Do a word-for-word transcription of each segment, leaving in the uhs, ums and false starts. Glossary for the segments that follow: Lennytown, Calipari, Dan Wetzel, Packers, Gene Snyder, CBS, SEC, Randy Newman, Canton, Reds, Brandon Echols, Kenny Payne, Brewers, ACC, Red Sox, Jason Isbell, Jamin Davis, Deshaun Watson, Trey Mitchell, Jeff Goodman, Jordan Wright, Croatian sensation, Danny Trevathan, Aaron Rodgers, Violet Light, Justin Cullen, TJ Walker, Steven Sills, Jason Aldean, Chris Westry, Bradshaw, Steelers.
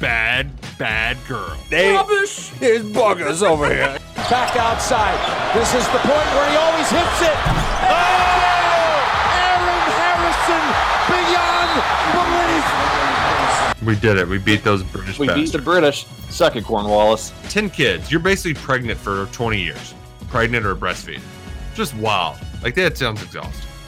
Bad, bad girl. They, Rubbish! There's buggers over here. Back outside. This is the point where he always hits it. Oh! Aaron Harrison beyond belief. We did it. We beat those British. We bastards. beat the British. Suck it, Cornwallis. Ten kids. You're basically pregnant for twenty years. Pregnant or breastfeeding. Just wild. Like, that sounds exhausting.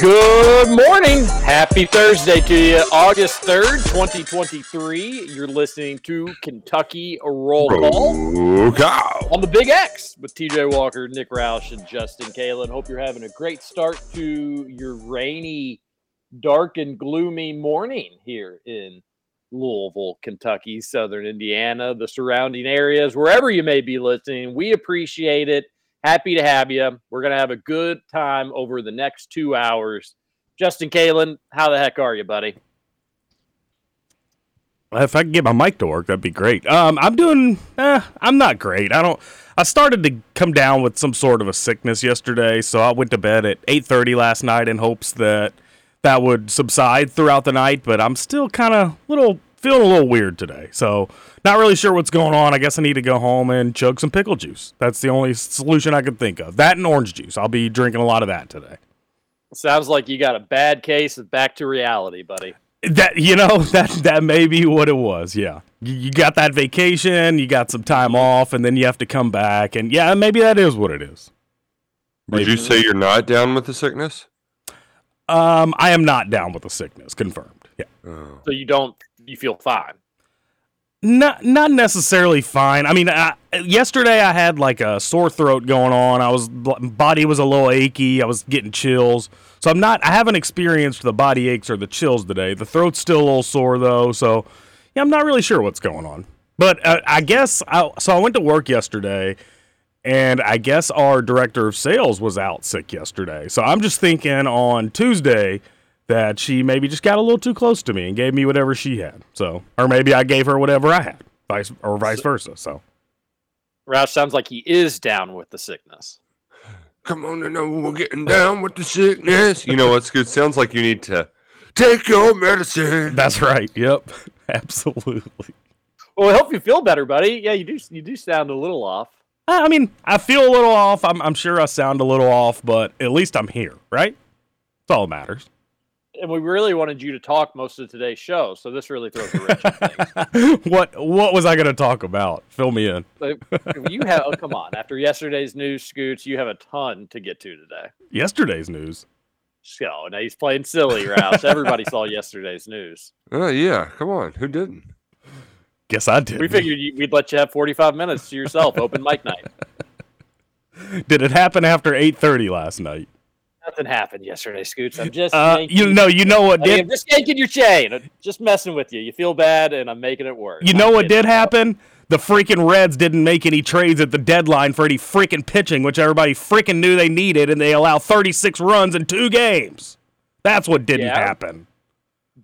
Good morning. Happy Thursday to you. August third, twenty twenty-three. You're listening to Kentucky Roll Call on the Big X with T J Walker, Nick Roush, and Justin Cullen. Hope you're having a great start to your rainy, dark, and gloomy morning here in Louisville, Kentucky, Southern Indiana, the surrounding areas, wherever you may be listening. We appreciate it. Happy to have you. We're going to have a good time over the next two hours. Justin Cullen, how the heck are you, buddy? If I can get my mic to work, that'd be great. Um, I'm doing, eh, I'm not great. I don't, I started to come down with some sort of a sickness yesterday, so I went to bed at eight thirty last night in hopes that that would subside throughout the night, but I'm still kind of little, feeling a little weird today, so not really sure what's going on. I guess I need to go home and chug some pickle juice. That's the only solution I could think of. That and orange juice. I'll be drinking a lot of that today. Sounds like you got a bad case of back to reality, buddy. That, you know, that that may be what it was, yeah. You, you got that vacation, you got some time off, and then you have to come back, and yeah, maybe that is what it is. Maybe. Would you say you're not down with the sickness? Um, I am not down with the sickness, confirmed, yeah. Oh. So you don't, you feel fine? Not not necessarily fine. I mean, I, yesterday I had like a sore throat going on. I was body was a little achy. I was getting chills. So I'm not. I haven't experienced the body aches or the chills today. The throat's still a little sore though. So yeah, I'm not really sure what's going on. But uh, I guess I, so. I went to work yesterday, and I guess our director of sales was out sick yesterday. So I'm just thinking on Tuesday that she maybe just got a little too close to me and gave me whatever she had. So, or maybe I gave her whatever I had, vice or vice versa. So, Roush, sounds like he is down with the sickness. Come on, and know we're getting down with the sickness. You know what's good? Sounds like you need to take your medicine. That's right. Yep, absolutely. Well, I hope you feel better, buddy. Yeah, you do. You do sound a little off. I mean, I feel a little off. I'm, I'm sure I sound a little off, but at least I'm here, right? That's all that matters. And we really wanted you to talk most of today's show, so this really throws a wrench in things. What what was I going to talk about? Fill me in. You have oh, come on. After yesterday's news, Scoots, you have a ton to get to today. Yesterday's news? So, now he's playing silly, Roush. Everybody saw yesterday's news. Oh, uh, yeah. Come on. Who didn't? Guess I did. We figured you, we'd let you have forty-five minutes to yourself, open mic night. Did it happen after eight thirty last night? Nothing happened yesterday, Scoots. I'm just uh, making, you know you know what did I mean, I'm just yanking your chain. I'm just messing with you. You feel bad, and I'm making it worse. You know I'm what did happen? The freaking Reds didn't make any trades at the deadline for any freaking pitching, which everybody freaking knew they needed, and they allow thirty-six runs in two games. That's what didn't yeah. happen.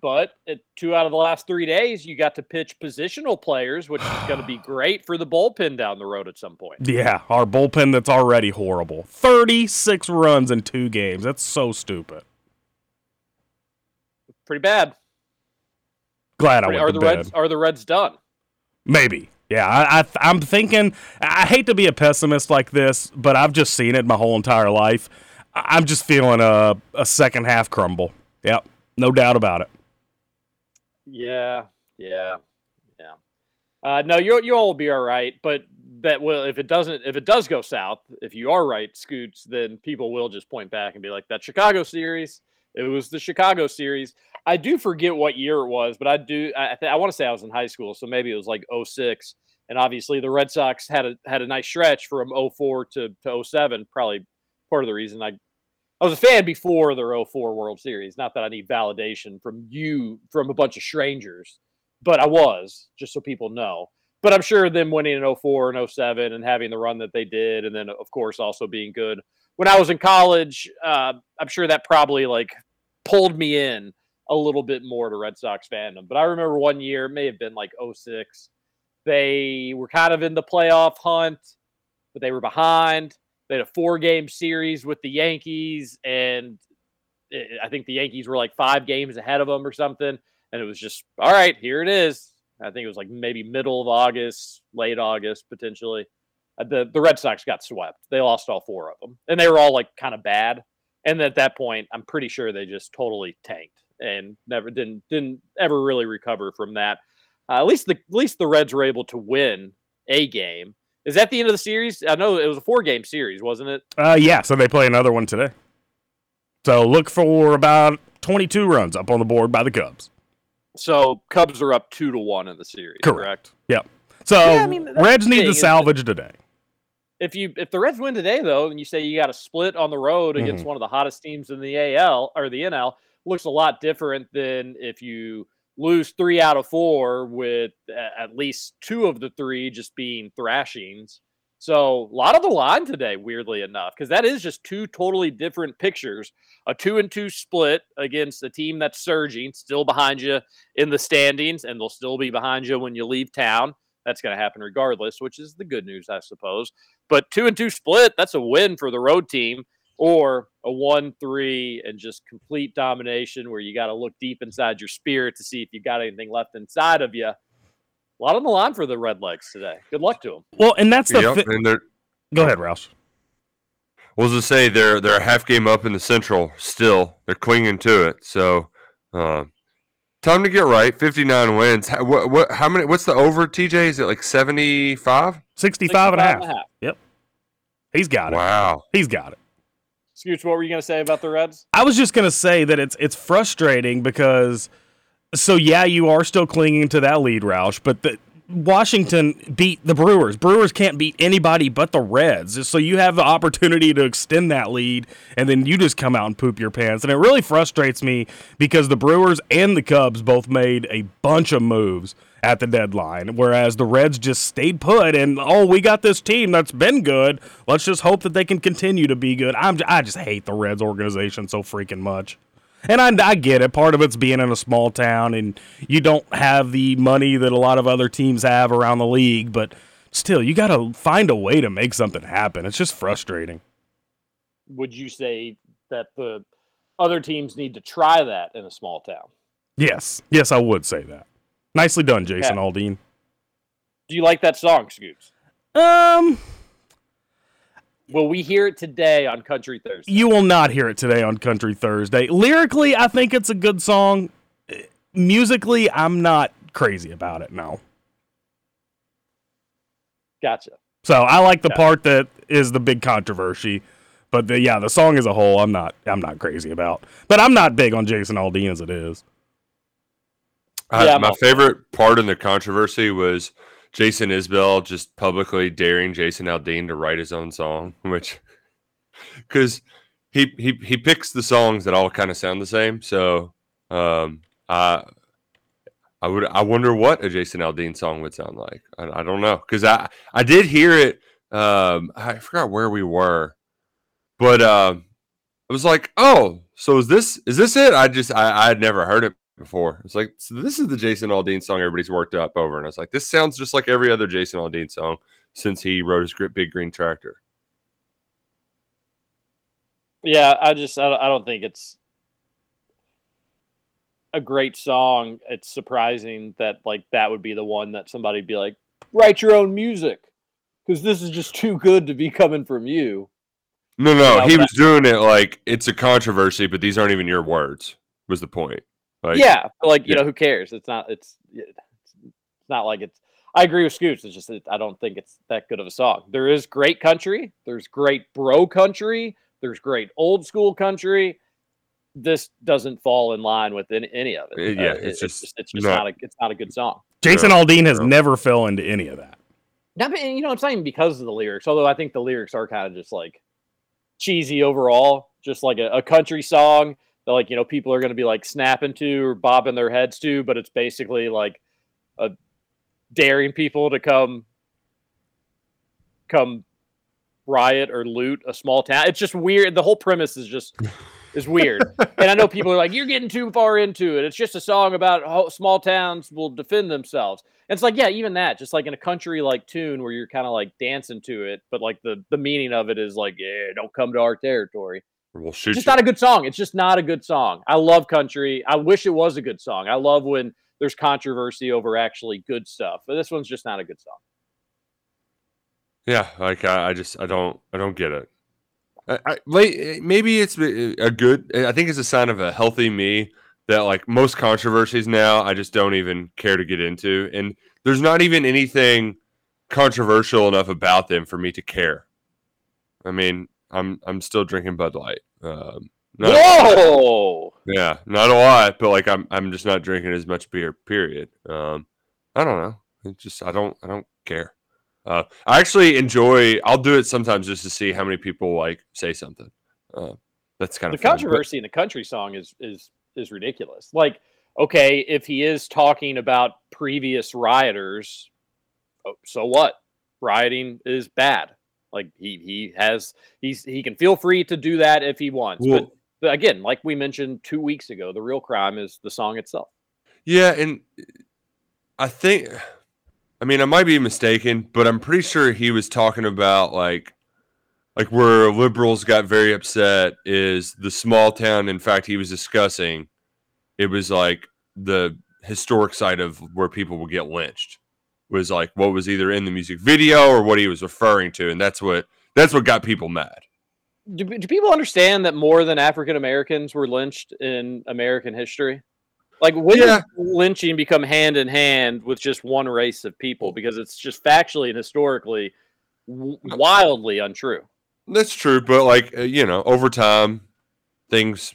But two out of the last three days, you got to pitch positional players, which is going to be great for the bullpen down the road at some point. Yeah, our bullpen that's already horrible. thirty-six runs in two games. That's so stupid. Pretty bad. Glad Pretty, I went are to the bed. Reds, are the Reds done? Maybe. Yeah, I, I, I'm thinking, I hate to be a pessimist like this, but I've just seen it my whole entire life. I'm just feeling a, a second half crumble. Yep, no doubt about it. Yeah, Yeah, yeah. Uh, no, you you all will be all right, but that will if it doesn't if it does go south, if you are right, Scoots, then people will just point back and be like, that Chicago series. It was the Chicago series. I do forget what year it was, but I do. I, th- I want to say I was in high school, so maybe it was like oh six. And obviously, the Red Sox had a had a nice stretch from oh four to to oh seven. Probably part of the reason I I was a fan before their oh four World Series. Not that I need validation from you from a bunch of strangers, but I was, just so people know. But I'm sure them winning in oh four and oh seven and having the run that they did, and then of course also being good when I was in college, uh, I'm sure that probably like pulled me in a little bit more to Red Sox fandom. But I remember one year, it may have been like oh six. They were kind of in the playoff hunt, but they were behind. They had a four-game series with the Yankees, and it, I think the Yankees were like five games ahead of them or something. And it was just, all right, here it is. I think it was like maybe middle of August, late August potentially. The the Red Sox got swept. They lost all four of them, and they were all like kind of bad. And at that point, I'm pretty sure they just totally tanked and never didn't didn't ever really recover from that. Uh, at least the at least the Reds were able to win a game. Is that the end of the series? I know it was a four-game series, wasn't it? Uh, yeah, so they play another one today. So look for about twenty-two runs up on the board by the Cubs. So Cubs are up two to one in the series, correct? correct? Yep. So yeah, I mean, Reds need to salvage today. If you if the Reds win today, though, and you say you got a split on the road against mm-hmm. one of the hottest teams in the A L or the N L, looks a lot different than if you lose three out of four with at least two of the three just being thrashings. So a lot on the line today, weirdly enough, because that is just two totally different pictures. A two and two split against a team that's surging, still behind you in the standings, and they'll still be behind you when you leave town. That's going to happen regardless, which is the good news, I suppose. But two and two split, that's a win for the road team, or a one three and just complete domination where you got to look deep inside your spirit to see if you got anything left inside of you. A lot on the line for the Redlegs today. Good luck to them. Well, and that's the yep, fi- and Go ahead, Roush. Well, to say they're they're a half game up in the Central still. They're clinging to it. So, um, time to get right. fifty-nine wins. How, what, what, how many? What's the over, T J? Is it like seventy-five? sixty-five, sixty-five and, a half. and a half. Yep. He's got it. Wow. He's got it. Scooch, what were you going to say about the Reds? I was just going to say that it's it's frustrating because, so yeah, you are still clinging to that lead, Roush, but the, Washington beat the Brewers. Brewers can't beat anybody but the Reds. So you have the opportunity to extend that lead, and then you just come out and poop your pants. And it really frustrates me because the Brewers and the Cubs both made a bunch of moves at the deadline, whereas the Reds just stayed put and, oh, we got this team that's been good. Let's just hope that they can continue to be good. I'm, I just hate the Reds organization so freaking much. And I, I get it. Part of it's being in a small town, and you don't have the money that a lot of other teams have around the league. But still, you got to find a way to make something happen. It's just frustrating. Would you say that the other teams need to try that in a small town? Yes. Yes, I would say that. Nicely done, Jason yeah. Aldean. Do you like that song, Scoops? Um... Will we hear it today on Country Thursday? You will not hear it today on Country Thursday. Lyrically, I think it's a good song. Musically, I'm not crazy about it, no. Gotcha. So I like the gotcha. part that is the big controversy. But, the, yeah, the song as a whole, I'm not I'm not crazy about. But I'm not big on Jason Aldean as it is. Uh, yeah, my favorite part in the controversy was Jason Isbell just publicly daring Jason Aldean to write his own song, which because he, he he picks the songs that all kind of sound the same. So um, I I would I wonder what a Jason Aldean song would sound like. I, I don't know because I, I did hear it. Um, I forgot where we were, but um, I was like, oh, so is this is this it? I just I I had never heard it before. It's like, so this is the Jason Aldean song everybody's worked up over, and I was like, this sounds just like every other Jason Aldean song since he wrote his Big Green Tractor. Yeah, I just I don't think it's a great song. It's surprising that like that would be the one that somebody'd be like, write your own music because this is just too good to be coming from you. No, no, he was doing it like it's a controversy, but these aren't even your words. Was the point? Like, yeah, like you yeah. know, who cares? It's not. It's It's not like it's, I agree with Scoots. It's just, I don't think it's that good of a song. There is great country. There's great bro country. There's great old school country. This doesn't fall in line with any, any of it. Yeah, uh, it's, it's just, just it's just no. not a it's not a good song. Jason Aldean has no. never fell into any of that. Not, you know, it's not even because of the lyrics. Although I think the lyrics are kind of just like cheesy overall, just like a, a country song that, like, you know, people are going to be like snapping to or bobbing their heads to, but it's basically like a daring people to come come riot or loot a small town. It's just weird. The whole premise is just. It's weird. And I know people are like, you're getting too far into it. It's just a song about how small towns will defend themselves. And it's like, yeah, even that, just like in a country like tune where you're kind of like dancing to it, but like the, the meaning of it is like, yeah, don't come to our territory. We'll shoot it's just you. Not a good song. It's just not a good song. I love country. I wish it was a good song. I love when there's controversy over actually good stuff, but this one's just not a good song. Yeah. Like I, I just, I don't, I don't get it. I, maybe it's a good, I think it's a sign of a healthy me that, like, most controversies now, I just don't even care to get into. And there's not even anything controversial enough about them for me to care. I mean, I'm, I'm still drinking Bud Light. Um, not, Whoa! Yeah, not a lot, but like, I'm, I'm just not drinking as much beer, period. Um, I don't know. It just, I don't, I don't care. Uh, I actually enjoy, I'll do it sometimes just to see how many people like say something. Uh, that's kind of the fun. Controversy in the country song is, is, is ridiculous. Like, okay, if he is talking about previous rioters, so what? Rioting is bad. Like he, he has, he's, he can feel free to do that if he wants. Well, but, but again, like we mentioned two weeks ago, the real crime is the song itself. Yeah. And I think, I mean, I might be mistaken, but I'm pretty sure he was talking about like, like where liberals got very upset is the small town. In fact, he was discussing it was like the historic site of where people would get lynched was like what was either in the music video or what he was referring to, and that's what that's what got people mad. Do, do people understand that more than African Americans were lynched in American history? Like, when yeah. does lynching become hand in hand with just one race of people? Because it's just factually and historically w- wildly untrue. That's true, but like uh, you know, over time things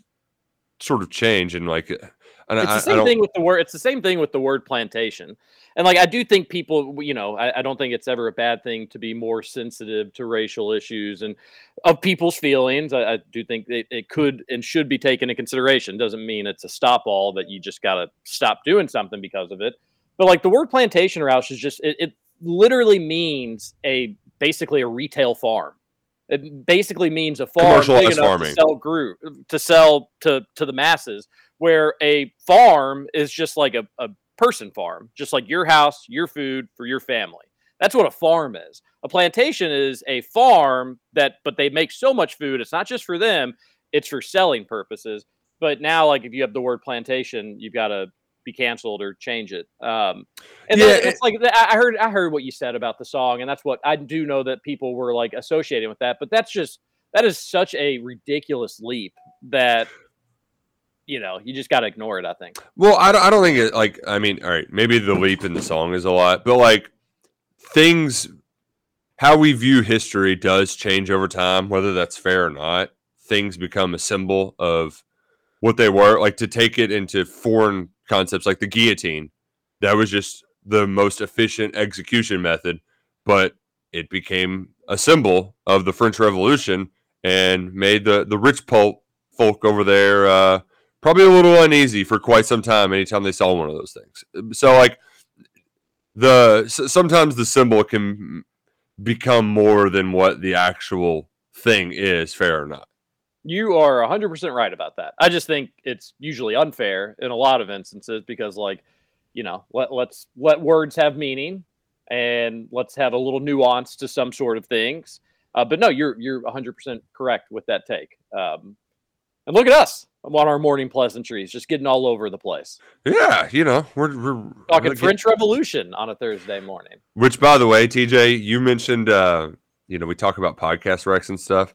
sort of change, and like, and it's I, the same I don't... thing with the word. It's the same thing with the word plantation, and like I do think people, you know, I, I don't think it's ever a bad thing to be more sensitive to racial issues and of people's feelings. I, I do think it, it could and should be taken into consideration. Doesn't mean it's a stop all that you just got to stop doing something because of it. But like the word plantation, Roush, is just it, it literally means a basically a retail farm. It basically means a farm big enough farming. to sell group to sell to, to the masses, where a farm is just like a, a person farm, just like your house, your food for your family. That's what a farm is. A plantation is a farm that, but they make so much food. It's not just for them. It's for selling purposes. But now, like, if you have the word plantation, you've got to be canceled or change it. Um, and yeah, it's it, like, I heard, I heard what you said about the song, and that's what I do know that people were like associating with that, but that's just, that is such a ridiculous leap that, you know, you just got to ignore it, I think. Well, I don't, I don't think it, like, I mean, all right, maybe the leap in the song is a lot, but like things, how we view history does change over time, whether that's fair or not. Things become a symbol of what they were. Like, to take it into foreign concepts, like the guillotine, that was just the most efficient execution method, but it became a symbol of the French Revolution and made the, the rich folk over there uh, probably a little uneasy for quite some time anytime they saw one of those things. So, like, the sometimes the symbol can become more than what the actual thing is, fair or not. You are one hundred percent right about that. I just think it's usually unfair in a lot of instances because, like, you know, let, let's let words have meaning and let's have a little nuance to some sort of things. Uh, but no, you're you're one hundred percent correct with that take. Um, and look at us on our morning pleasantries, just getting all over the place. Yeah, you know, we're, we're talking French get... Revolution on a Thursday morning. Which, by the way, T J, you mentioned, uh, you know, we talk about podcast wrecks and stuff.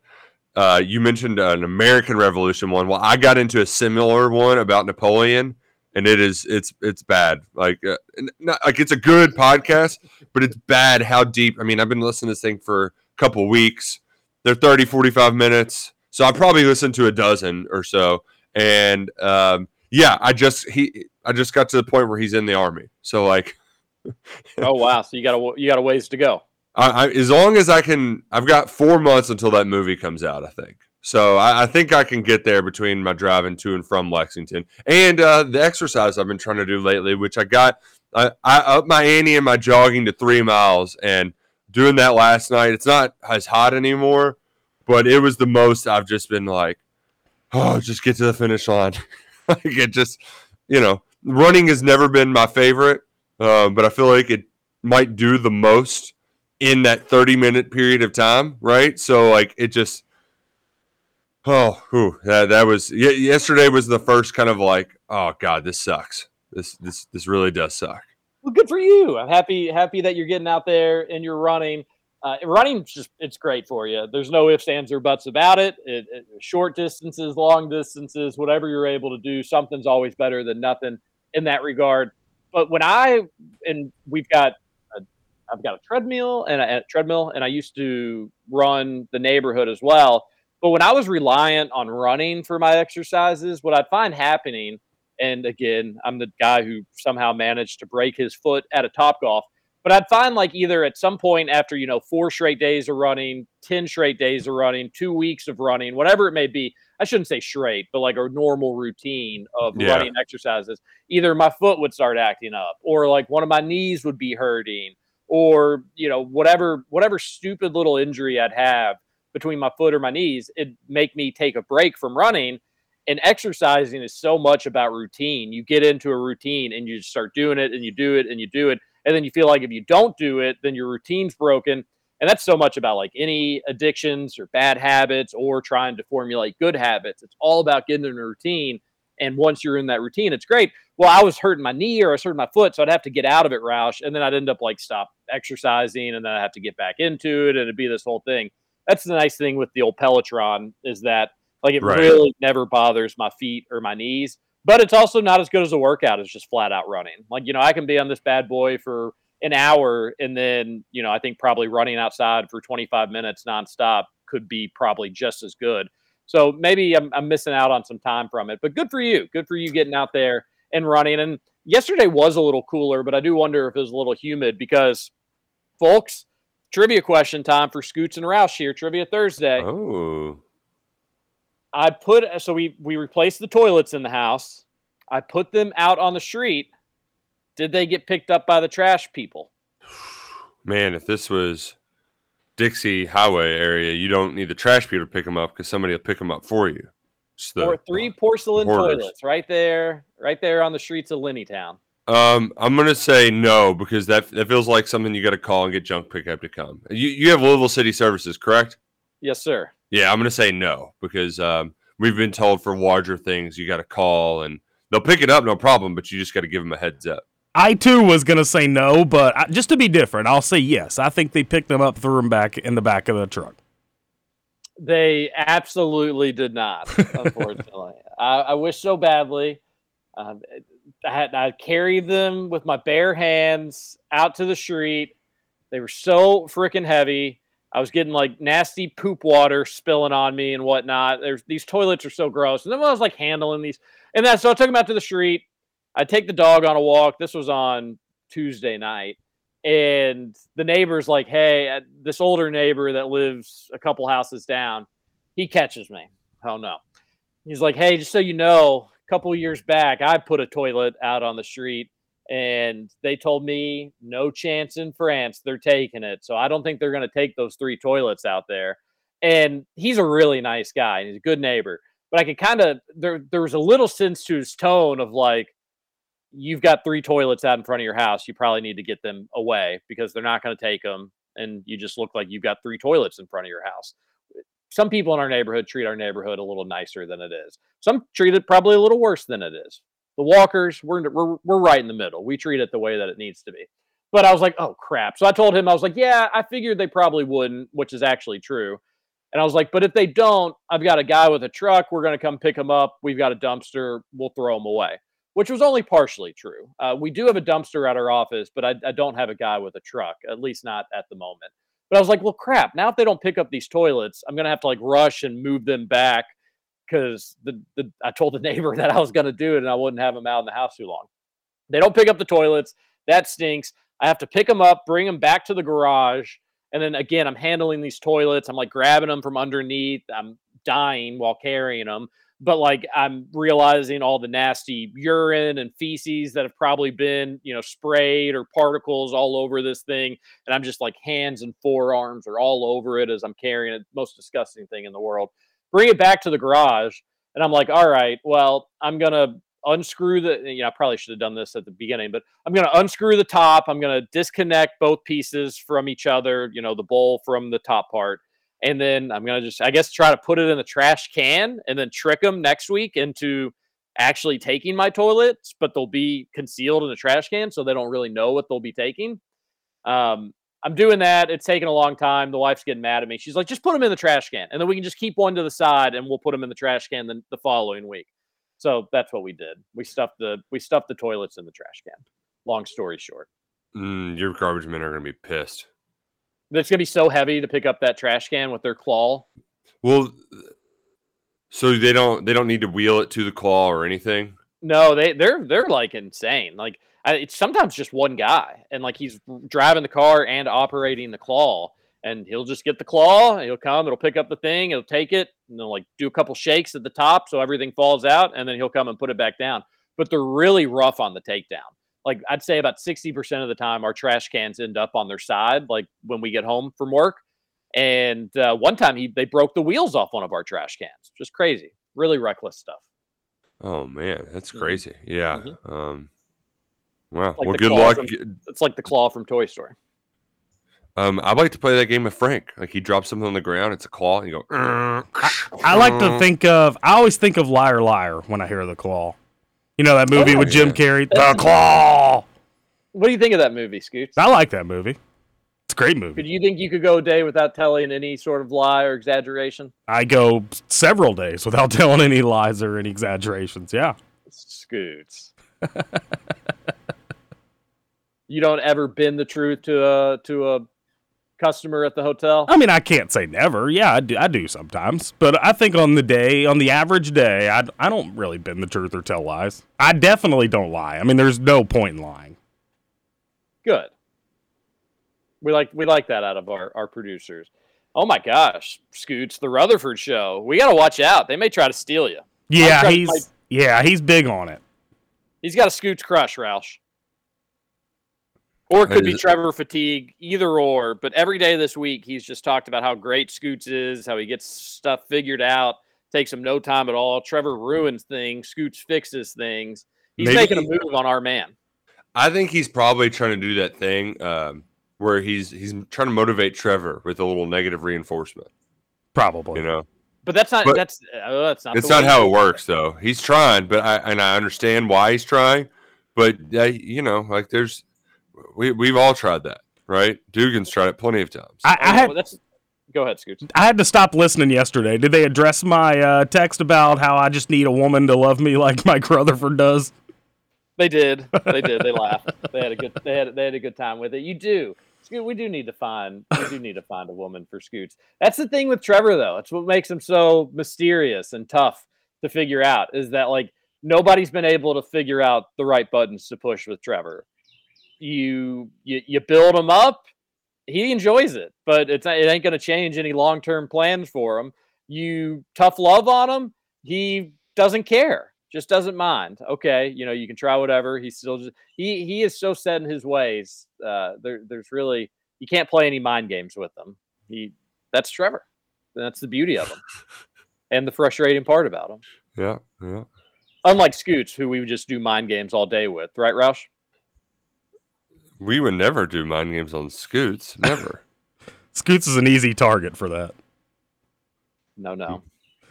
Uh, you mentioned an American Revolution one. Well, I got into a similar one about Napoleon, and it is it's it's bad. Like uh, not, like it's a good podcast, but it's bad how deep. I mean, I've been listening to this thing for a couple weeks. They're thirty, forty-five minutes, so I probably listened to a dozen or so. And um, yeah, I just he I just got to the point where he's in the Army. So like, oh wow, so you got a you got a ways to go. I, I, as long as I can, I've got four months until that movie comes out, I think. So I, I think I can get there between my driving to and from Lexington and uh, the exercise I've been trying to do lately, which I got, I, I up my ante and my jogging to three miles and doing that last night. It's not as hot anymore, but it was the most I've just been like, oh, just get to the finish line. Like it just, you know, running has never been my favorite, uh, but I feel like it might do the most in that thirty minute period of time, right? So like it just, oh, whew, that that was y- yesterday was the first kind of like, oh god, this sucks. This this this really does suck. Well, good for you. I'm happy happy that you're getting out there and you're running. Uh, running's just it's great for you. There's no ifs, ands, or buts about it. It, it. Short distances, long distances, whatever you're able to do, something's always better than nothing in that regard. But when I and we've got. I've got a treadmill and a, a treadmill, and I used to run the neighborhood as well. But when I was reliant on running for my exercises, what I'd find happening, and again, I'm the guy who somehow managed to break his foot at a Topgolf, but I'd find like either at some point after, you know, four straight days of running, ten straight days of running, two weeks of running, whatever it may be, I shouldn't say straight, but like a normal routine of yeah. running exercises, either my foot would start acting up or like one of my knees would be hurting. Or, you know, whatever whatever stupid little injury I'd have between my foot or my knees, it'd make me take a break from running. And exercising is so much about routine. You get into a routine and you just start doing it and you do it and you do it. And then you feel like if you don't do it, then your routine's broken. And that's so much about like any addictions or bad habits or trying to formulate good habits. It's all about getting in a routine. And once you're in that routine, it's great. Well, I was hurting my knee or I was hurting my foot, so I'd have to get out of it, Roush. And then I'd end up like stop exercising and then I'd have to get back into it and it'd be this whole thing. That's the nice thing with the old Pelotron is that like it right. really never bothers my feet or my knees. But it's also not as good as a workout as just flat out running. Like, you know, I can be on this bad boy for an hour and then, you know, I think probably running outside for twenty-five minutes nonstop could be probably just as good. So maybe I'm, I'm missing out on some time from it, but good for you. Good for you getting out there and running. And yesterday was a little cooler, but I do wonder if it was a little humid because, folks, trivia question time for Scoots and Roush here, Trivia Thursday. Oh. I put – so we, we replaced the toilets in the house. I put them out on the street. Did they get picked up by the trash people? Man, if this was – Dixie Highway area, you don't need the trash people to pick them up because somebody will pick them up for you. The, or three porcelain hoarders. Toilets right there, right there on the streets of Lennytown. Um, I'm going to say no because that that feels like something you got to call and get junk pickup to come. You you have Louisville City Services, correct? Yes, sir. Yeah, I'm going to say no because um, we've been told for larger things you got to call and they'll pick it up, no problem, but you just got to give them a heads up. I, too, was going to say no, but I, just to be different, I'll say yes. I think they picked them up, threw them back in the back of the truck. They absolutely did not, unfortunately. I, I wish so badly. Um, I, had, I carried them with my bare hands out to the street. They were so freaking heavy. I was getting, like, nasty poop water spilling on me and whatnot. There's, these toilets are so gross. And then when I was, like, handling these. And then, so I took them out to the street. I take the dog on a walk. This was on Tuesday night. And the neighbor's like, hey, this older neighbor that lives a couple houses down, he catches me. Hell no. He's like, hey, just so you know, a couple years back, I put a toilet out on the street. And they told me no chance in France they're taking it. So I don't think they're going to take those three toilets out there. And he's a really nice guy. And he's a good neighbor. But I could kind of, there, there was a little sense to his tone of like, you've got three toilets out in front of your house. You probably need to get them away because they're not going to take them. And you just look like you've got three toilets in front of your house. Some people in our neighborhood treat our neighborhood a little nicer than it is. Some treat it probably a little worse than it is. The walkers, we're, we're, we're right in the middle. We treat it the way that it needs to be. But I was like, oh crap. So I told him, I was like, yeah, I figured they probably wouldn't, which is actually true. And I was like, but if they don't, I've got a guy with a truck. We're going to come pick them up. We've got a dumpster. We'll throw them away. which was only partially true. Uh, we do have a dumpster at our office, but I, I don't have a guy with a truck, at least not at the moment. But I was like, well, crap, now if they don't pick up these toilets, I'm going to have to like rush and move them back because the, the, I told the neighbor that I was going to do it and I wouldn't have them out in the house too long. They don't pick up the toilets. That stinks. I have to pick them up, bring them back to the garage. And then again, I'm handling these toilets. I'm like grabbing them from underneath. I'm dying while carrying them. But like I'm realizing all the nasty urine and feces that have probably been, you know, sprayed or particles all over this thing. And I'm just like hands and forearms are all over it as I'm carrying it. Most disgusting thing in the world. Bring it back to the garage. And I'm like, all right, well, I'm going to unscrew the, you know, I probably should have done this at the beginning, but I'm going to unscrew the top. I'm going to disconnect both pieces from each other, you know, the bowl from the top part. And then I'm going to just, I guess, try to put it in the trash can and then trick them next week into actually taking my toilets, but they'll be concealed in the trash can so they don't really know what they'll be taking. Um, I'm doing that. It's taking a long time. The wife's getting mad at me. She's like, just put them in the trash can. And then we can just keep one to the side and we'll put them in the trash can the, the following week. So that's what we did. We stuffed the, we stuffed the toilets in the trash can. Long story short. Mm, your garbage men are going to be pissed. That's going to be so heavy to pick up that trash can with their claw. Well, so they don't they don't need to wheel it to the claw or anything? No, they, they're they're like insane. Like I, it's sometimes just one guy, and like he's driving the car and operating the claw, and he'll just get the claw, and he'll come, it'll pick up the thing, it'll take it, and they'll like do a couple shakes at the top so everything falls out, and then he'll come and put it back down. But they're really rough on the takedown. Like I'd say about sixty percent of the time our trash cans end up on their side, like when we get home from work. And uh, one time he they broke the wheels off one of our trash cans. Just crazy. Really reckless stuff. Oh, man. That's crazy. Yeah. Mm-hmm. Um, wow. Like well, good luck. From, it's like the claw from Toy Story. Um, I like to play that game with Frank. Like he drops something on the ground. It's a claw. And you go. I, I like to think of, I always think of Liar, Liar when I hear the claw. You know that movie oh, with Jim yeah. Carrey? The Claw! What do you think of that movie, Scoots? I like that movie. It's a great movie. Do you think you could go a day without telling any sort of lie or exaggeration? I go several days without telling any lies or any exaggerations, yeah. Scoots. You don't ever bend the truth to a, to a customer at the hotel? I mean, I can't say never. Yeah, I do, I do sometimes. But I think on the day, on the average day, I, I don't really bend the truth or tell lies. I definitely don't lie. I mean, there's no point in lying. Good. We like we like that out of our, our producers. Oh, my gosh. Scoots, the Rutherford Show. We got to watch out. They may try to steal you. Yeah, he's my... yeah, he's big on it. He's got a Scoots crush, Roush. Or it could be Trevor Fatigue, either or. But every day this week, he's just talked about how great Scoots is, how he gets stuff figured out, takes him no time at all. Trevor ruins things. Scoots fixes things. He's Maybe. making a move on our man. I think he's probably trying to do that thing um, where he's he's trying to motivate Trevor with a little negative reinforcement. Probably. You know? But that's not but that's uh, that's not. It's not how it works, though. He's trying, but I and I understand why he's trying. But, uh, you know, like there's... We, we've all tried that, right? Dugan's tried it plenty of times. I, I had, Go ahead, Scoots. I had to stop listening yesterday. Did they address my uh, text about how I just need a woman to love me like Mike Rutherford does? They did. They did. They laughed. They had a good. They had. They had a good time with it. You do. Scoot, we do need to find. We do need to find a woman for Scoots. That's the thing with Trevor, though. It's what makes him so mysterious and tough to figure out. Is that like nobody's been able to figure out the right buttons to push with Trevor. You, you you build him up, he enjoys it, but it's it ain't going to change any long-term plans for him. You tough love on him, he doesn't care, just doesn't mind. Okay, you know, you can try whatever. He's still just he he is so set in his ways. Uh, there there's really you can't play any mind games with him. He that's Trevor. That's the beauty of him, and the frustrating part about him. Yeah, yeah. Unlike Scoots, who we would just do mind games all day with, right, Roush? We would never do mind games on Scoots. Never. Scoots is an easy target for that. No, no.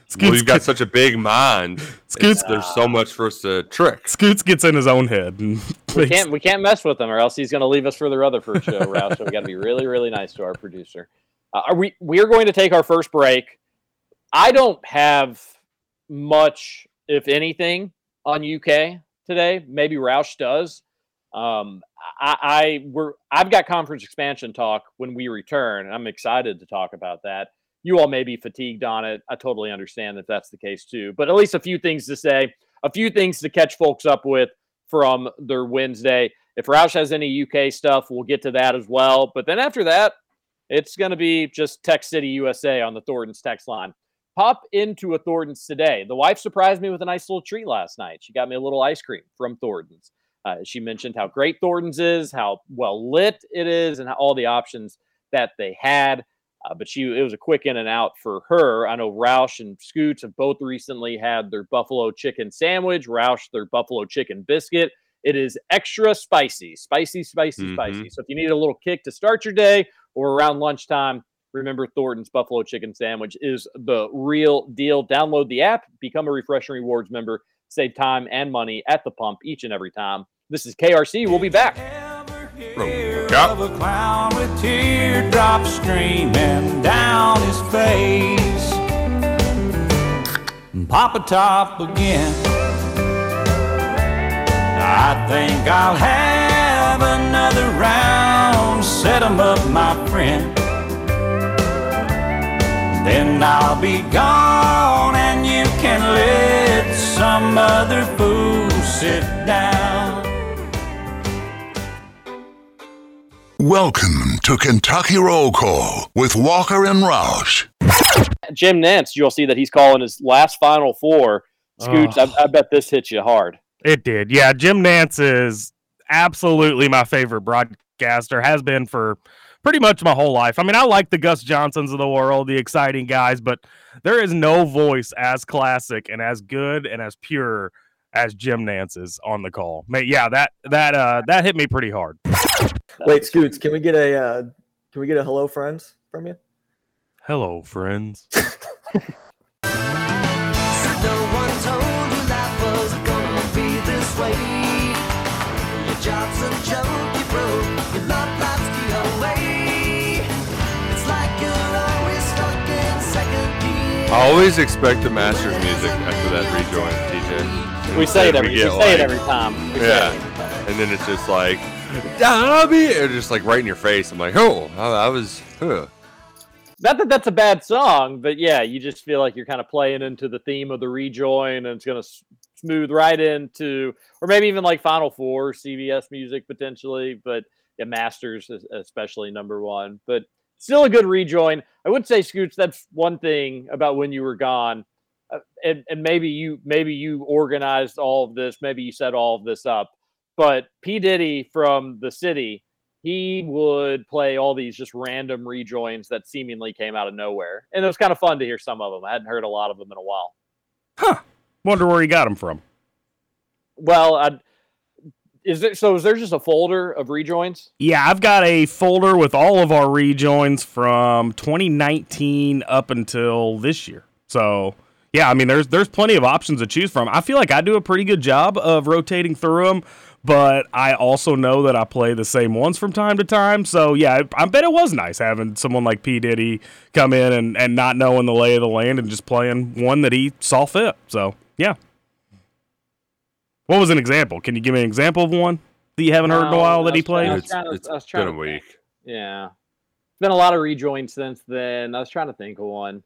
Scoots well, you've got such a big mind. Scoots, there's so much for us to trick. Scoots gets in his own head. And we can't. We can't mess with him, or else he's going to leave us for the Rutherford Show, Roush. So we got to be really, really nice to our producer. Uh, are we? We are going to take our first break. I don't have much, if anything, on U K today. Maybe Roush does. Um, I, I we're I've got conference expansion talk when we return, and I'm excited to talk about that. You all may be fatigued on it. I totally understand if that's the case too. But at least a few things to say, a few things to catch folks up with from their Wednesday. If Roush has any U K stuff, we'll get to that as well. But then after that, it's going to be just Tech City U S A on the Thornton's text line. Pop into a Thornton's today. The wife surprised me with a nice little treat last night. She got me a little ice cream from Thornton's. Uh, she mentioned how great Thornton's is, how well lit it is, and how all the options that they had. Uh, but she, it was a quick in and out for her. I know Roush and Scoots have both recently had their buffalo chicken sandwich, Roush their buffalo chicken biscuit. It is extra spicy, spicy, spicy, mm-hmm. spicy. So if you need a little kick to start your day or around lunchtime, remember Thornton's buffalo chicken sandwich is the real deal. Download the app, become a Refresh and Rewards member, save time and money at the pump each and every time. This is K R C. We'll be back. Of a clown with teardrops streaming down his face, and Papa Top again. I think I'll have another round, set 'em up, my friend. Then I'll be gone, and you can let some other fool sit down. Welcome to Kentucky Roll Call with Walker and Roush. Jim Nance, you'll see that he's calling his last Final Four. Scoots, oh. I, I bet this hit you hard. It did. Yeah, Jim Nance is absolutely my favorite broadcaster, has been for pretty much my whole life. I mean, I like the Gus Johnsons of the world, the exciting guys, but there is no voice as classic and as good and as pure as Jim Nance is on the call. Man, yeah, that that uh, that hit me pretty hard. Wait, Scoots, can we get a uh, can we get a hello friends from you? Hello friends. I always expect the Masters music after that rejoin, T J. We say it every we get, we say like, it every time. We yeah, it. And then it's just like. Or just like right in your face. I'm like, oh, I was. Huh. Not that that's a bad song, but yeah, you just feel like you're kind of playing into the theme of the rejoin, and it's going to smooth right into, or maybe even like Final Four, C B S music potentially, but yeah, Masters especially number one. But still a good rejoin. I would say, Scoots, that's one thing about when you were gone, uh, and and maybe you maybe you organized all of this, maybe you set all of this up. But P. Diddy from the city, he would play all these just random rejoins that seemingly came out of nowhere. And it was kind of fun to hear some of them. I hadn't heard a lot of them in a while. Huh. Wonder where he got them from. Well, I, is there, so is there just a folder of rejoins? Yeah, I've got a folder with all of our rejoins from twenty nineteen up until this year. So... yeah, I mean, there's there's plenty of options to choose from. I feel like I do a pretty good job of rotating through them, but I also know that I play the same ones from time to time. So, yeah, I, I bet it was nice having someone like P. Diddy come in and, and not knowing the lay of the land and just playing one that he saw fit. So, yeah. What was an example? Can you give me an example of one that you haven't heard no, in a while that he played? It's, it's, it's been a week. Yeah. It's been a lot of rejoins since then. I was trying to think of one.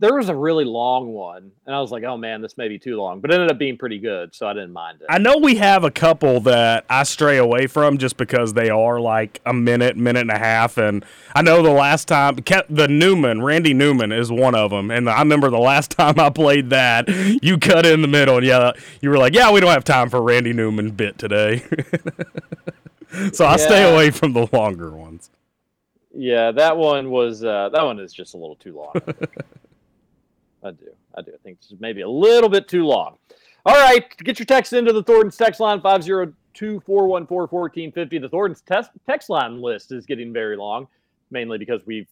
There was a really long one, and I was like, oh, man, this may be too long. But it ended up being pretty good, so I didn't mind it. I know we have a couple that I stray away from just because they are like a minute, minute and a half. And I know the last time, the Newman, Randy Newman is one of them. And I remember the last time I played that, you cut in the middle, and yeah, you were like, yeah, we don't have time for Randy Newman bit today. So I yeah. stay away from the longer ones. Yeah, that one was uh, that one is just a little too long. I do. I do. I think this is maybe a little bit too long. All right. Get your text into the Thornton's text line, five oh two, four one four, one four five oh. The Thornton's text, text line list is getting very long, mainly because we've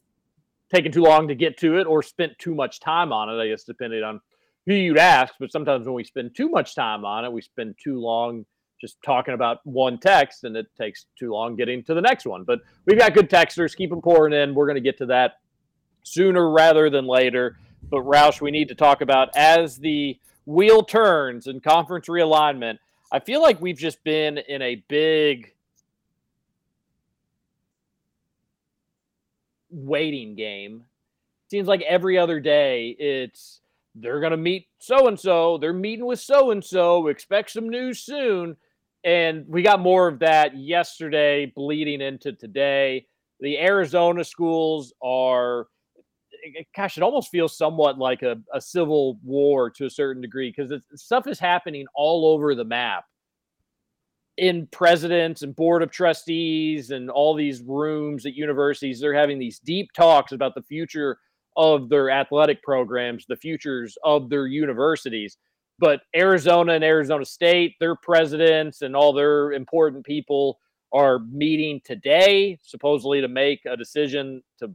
taken too long to get to it or spent too much time on it, I guess, depending on who you'd ask. But sometimes when we spend too much time on it, we spend too long just talking about one text, and it takes too long getting to the next one. But we've got good texters. Keep them pouring in. We're going to get to that sooner rather than later. But Roush, we need to talk about as the wheel turns and conference realignment, I feel like we've just been in a big waiting game. Seems like every other day it's they're going to meet so-and-so, they're meeting with so-and-so, expect some news soon. And we got more of that yesterday bleeding into today. The Arizona schools are, gosh, it almost feels somewhat like a, a civil war to a certain degree because stuff is happening all over the map in presidents and board of trustees and all these rooms at universities. They're having these deep talks about the future of their athletic programs, the futures of their universities. But Arizona and Arizona State, their presidents and all their important people are meeting today, supposedly to make a decision to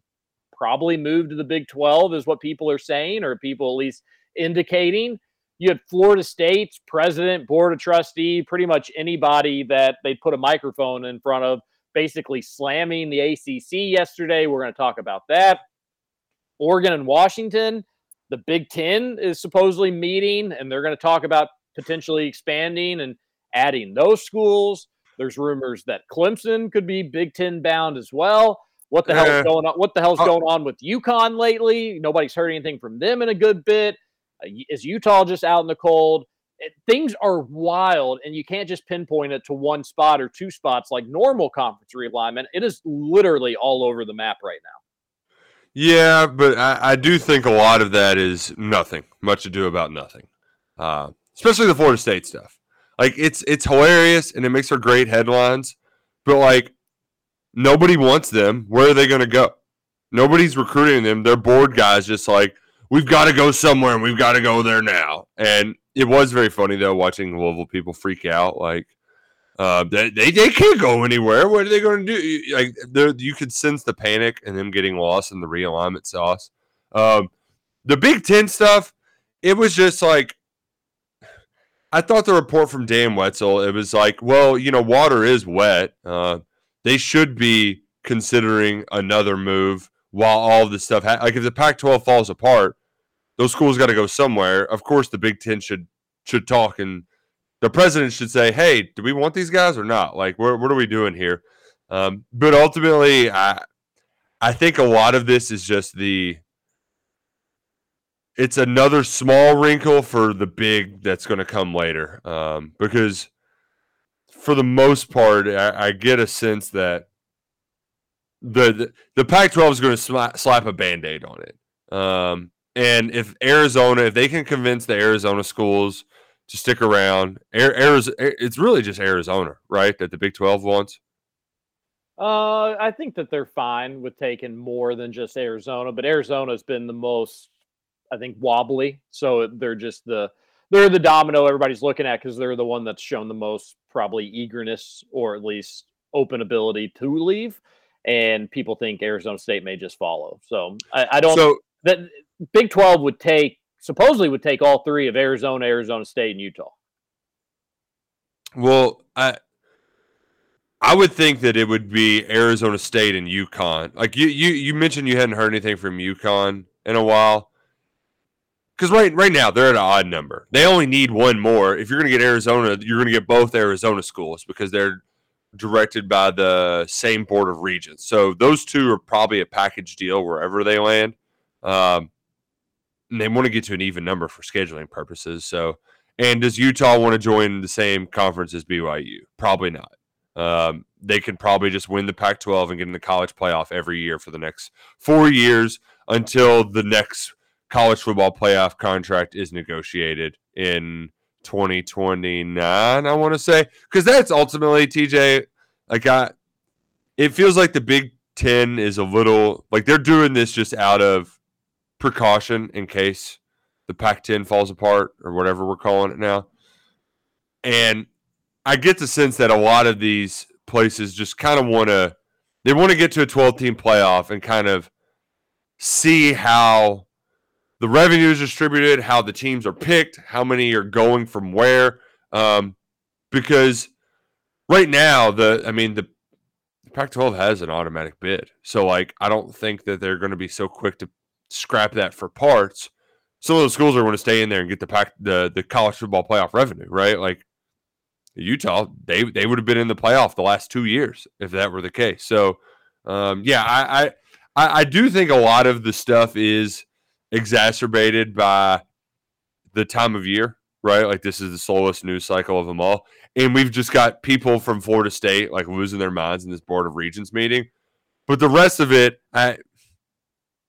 probably move to the Big twelve is what people are saying, or people at least indicating. You had Florida State's president, board of trustee, pretty much anybody that they put a microphone in front of, basically slamming the A C C yesterday. We're going to talk about that. Oregon and Washington, the Big Ten is supposedly meeting, and they're going to talk about potentially expanding and adding those schools. There's rumors that Clemson could be Big Ten bound as well. What the hell is going on? What the hell's going on with UConn lately? Nobody's heard anything from them in a good bit. Is Utah just out in the cold? It, things are wild, and you can't just pinpoint it to one spot or two spots like normal conference realignment. It is literally all over the map right now. Yeah, but I, I do think a lot of that is nothing, much ado about nothing, uh, especially the Florida State stuff. Like, it's it's hilarious, and it makes for great headlines, but, like, nobody wants them. Where are they going to go? Nobody's recruiting them. Their board guys just like, we've got to go somewhere, and we've got to go there now. And it was very funny, though, watching Louisville people freak out. Like, uh, they, they they can't go anywhere. What are they going to do? Like, you could sense the panic and them getting lost in the realignment sauce. Um, the Big Ten stuff, it was just like, I thought the report from Dan Wetzel, it was like, well, you know, water is wet. Uh, they should be considering another move while all of this stuff ha- like if the Pac twelve falls apart, those schools got to go somewhere. Of course, the Big Ten should should talk, and the president should say, "Hey, do we want these guys or not? Like, where, what are we doing here?" Um, but ultimately, I I think a lot of this is just the it's another small wrinkle for the big that's going to come later, um, because. For the most part, I, I get a sense that the the, the Pac twelve is going to sla- slap a Band-Aid on it. Um, and if Arizona, if they can convince the Arizona schools to stick around, Air, Arizona, it's really just Arizona, right, that the Big twelve wants? Uh, I think that they're fine with taking more than just Arizona, but Arizona's been the most, I think, wobbly. So they're just the they're the domino everybody's looking at because they're the one that's shown the most probably eagerness or at least open ability to leave. And people think Arizona State may just follow. So I, I don't so, that Big twelve would take supposedly would take all three of Arizona, Arizona State, and Utah. Well, I I would think that it would be Arizona State and UConn. Like you you you mentioned you hadn't heard anything from UConn in a while. Because right, right now, they're at an odd number. They only need one more. If you're going to get Arizona, you're going to get both Arizona schools because they're directed by the same board of regents. So those two are probably a package deal wherever they land. Um, and they want to get to an even number for scheduling purposes. So, and does Utah want to join the same conference as B Y U? Probably not. Um, they could probably just win the Pac twelve and get in the college playoff every year for the next four years until the next college football playoff contract is negotiated in twenty twenty-nine, I want to say. Because that's ultimately, T J, like I, it feels like the Big Ten is a little, like they're doing this just out of precaution in case the Pac ten falls apart or whatever we're calling it now. And I get the sense that a lot of these places just kind of want to, they want to get to a twelve-team playoff and kind of see how the revenue is distributed, how the teams are picked, how many are going from where. Um, because right now, the I mean, the, the Pac twelve has an automatic bid. So, like, I don't think that they're going to be so quick to scrap that for parts. some of those schools are going to stay in there and get the pack, the the college football playoff revenue, right? Like Utah, they they would have been in the playoff the last two years if that were the case. So, um, yeah, I, I I do think a lot of the stuff is exacerbated by the time of year, right? Like this is the slowest news cycle of them all. And we've just got people from Florida State like losing their minds in this Board of Regents meeting. But the rest of it, I,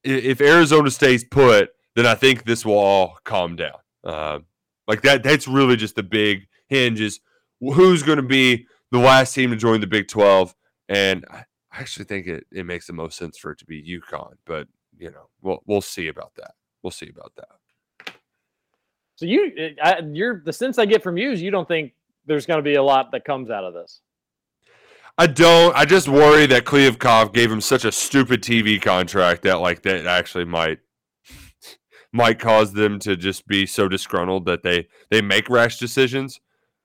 if Arizona stays put, then I think this will all calm down. Uh, like that, that's really just the big hinge is who's going to be the last team to join the Big twelve. And I actually think it, it makes the most sense for it to be UConn. But, you know, we'll, we'll see about that. We'll see about that. So you, I, you're the sense I get from you is you don't think there's going to be a lot that comes out of this. I don't. I just worry that Klevkov gave him such a stupid T V contract that, like, that actually might might cause them to just be so disgruntled that they, they make rash decisions.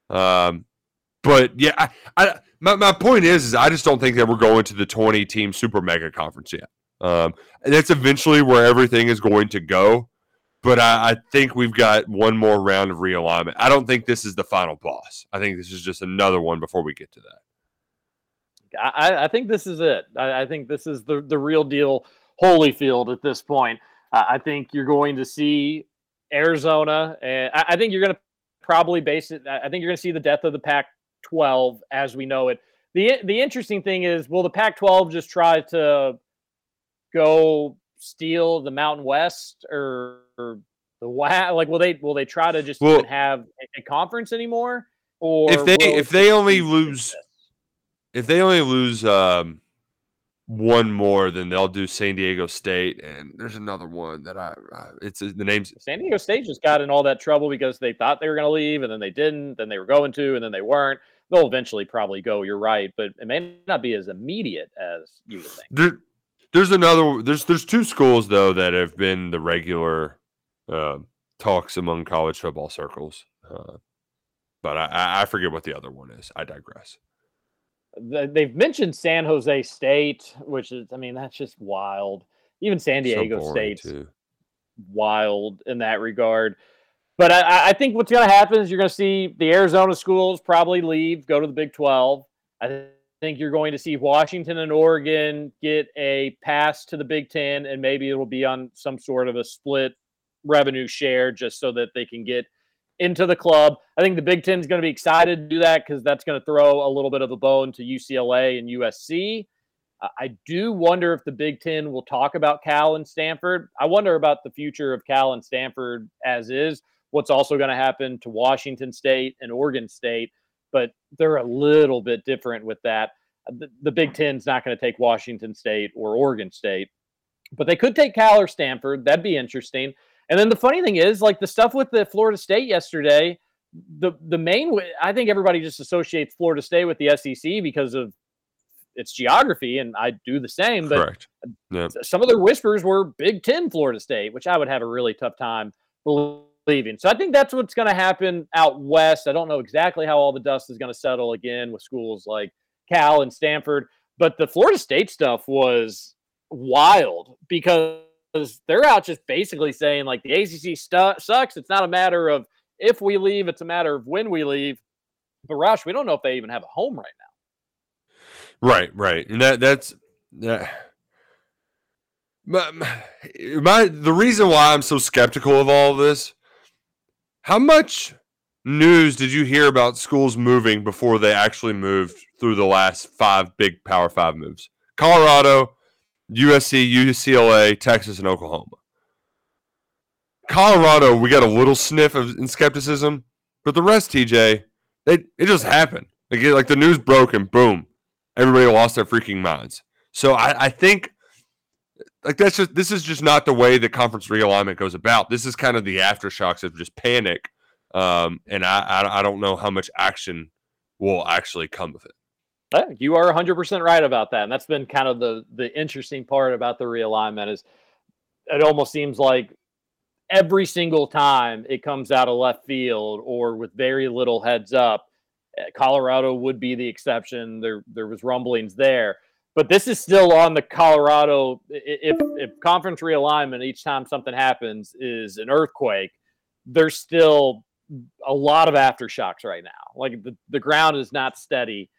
Um, but yeah, I, I my my point is, is I just don't think that we're going to the twenty team super mega conference yet. Um, and that's eventually where everything is going to go. But I, I think we've got one more round of realignment. I don't think this is the final boss. I think this is just another one before we get to that. I, I think this is it. I, I think this is the, the real deal Holyfield at this point. Uh, I think you're going to see Arizona. And I, I think you're going to probably base it. I think you're going to see the death of the Pac twelve as we know it. The The interesting thing is, will the Pac twelve just try to go steal the Mountain West or, or the W A C? Like, will they will they try to just well, even have a, a conference anymore? Or if they if they only lose. If they only lose um, one more, then they'll do San Diego State, and there's another one that I. I it's the name's San Diego State just got in all that trouble because they thought they were going to leave, and then they didn't. Then they were going to, and then they weren't. They'll eventually probably go. You're right, but it may not be as immediate as you would think. There, there's another. There's there's two schools though that have been the regular uh, talks among college football circles, uh, but I, I forget what the other one is. I digress. They've mentioned San Jose State, which is, I mean, that's just wild. Even San Diego so State's too. Wild in that regard. But I, I think what's going to happen is you're going to see the Arizona schools probably leave, go to the Big twelve. I think you're going to see Washington and Oregon get a pass to the Big ten, and maybe it'll be on some sort of a split revenue share just so that they can get into the club. I think the Big Ten is going to be excited to do that because that's going to throw a little bit of a bone to U C L A and U S C. Uh, I do wonder if the Big Ten will talk about Cal and Stanford. I wonder about the future of Cal and Stanford as is, what's also going to happen to Washington State and Oregon State, but they're a little bit different with that. The, the Big Ten's not going to take Washington State or Oregon State, but they could take Cal or Stanford. That'd be interesting. And then the funny thing is, like the stuff with the Florida State yesterday, the the main I think everybody just associates Florida State with the S E C because of its geography, and I do the same. But correct. Yep. Some of their whispers were Big Ten Florida State, which I would have a really tough time believing. So I think that's what's going to happen out west. I don't know exactly how all the dust is going to settle again with schools like Cal and Stanford, but the Florida State stuff was wild because they're out just basically saying, like, the A C C stu- sucks. It's not a matter of if we leave. It's a matter of when we leave. But, Roush, we don't know if they even have a home right now. Right, right. And that that's that. My, my, the reason why I'm so skeptical of all of this, how much news did you hear about schools moving before they actually moved through the last five big Power Five moves? Colorado, U S C, U C L A, Texas, and Oklahoma. Colorado, we got a little sniff of in skepticism, but the rest, T J, they it just happened. Like, like the news broke and boom, everybody lost their freaking minds. So I, I think like that's just this is just not the way the conference realignment goes about. This is kind of the aftershocks of just panic, um, and I, I I don't know how much action will actually come of it. You are one hundred percent right about that. And that's been kind of the, the interesting part about the realignment is it almost seems like every single time it comes out of left field or with very little heads up, Colorado would be the exception. There, there was rumblings there. But this is still on the Colorado. If, if conference realignment each time something happens is an earthquake, there's still a lot of aftershocks right now. Like the, the ground is not steady.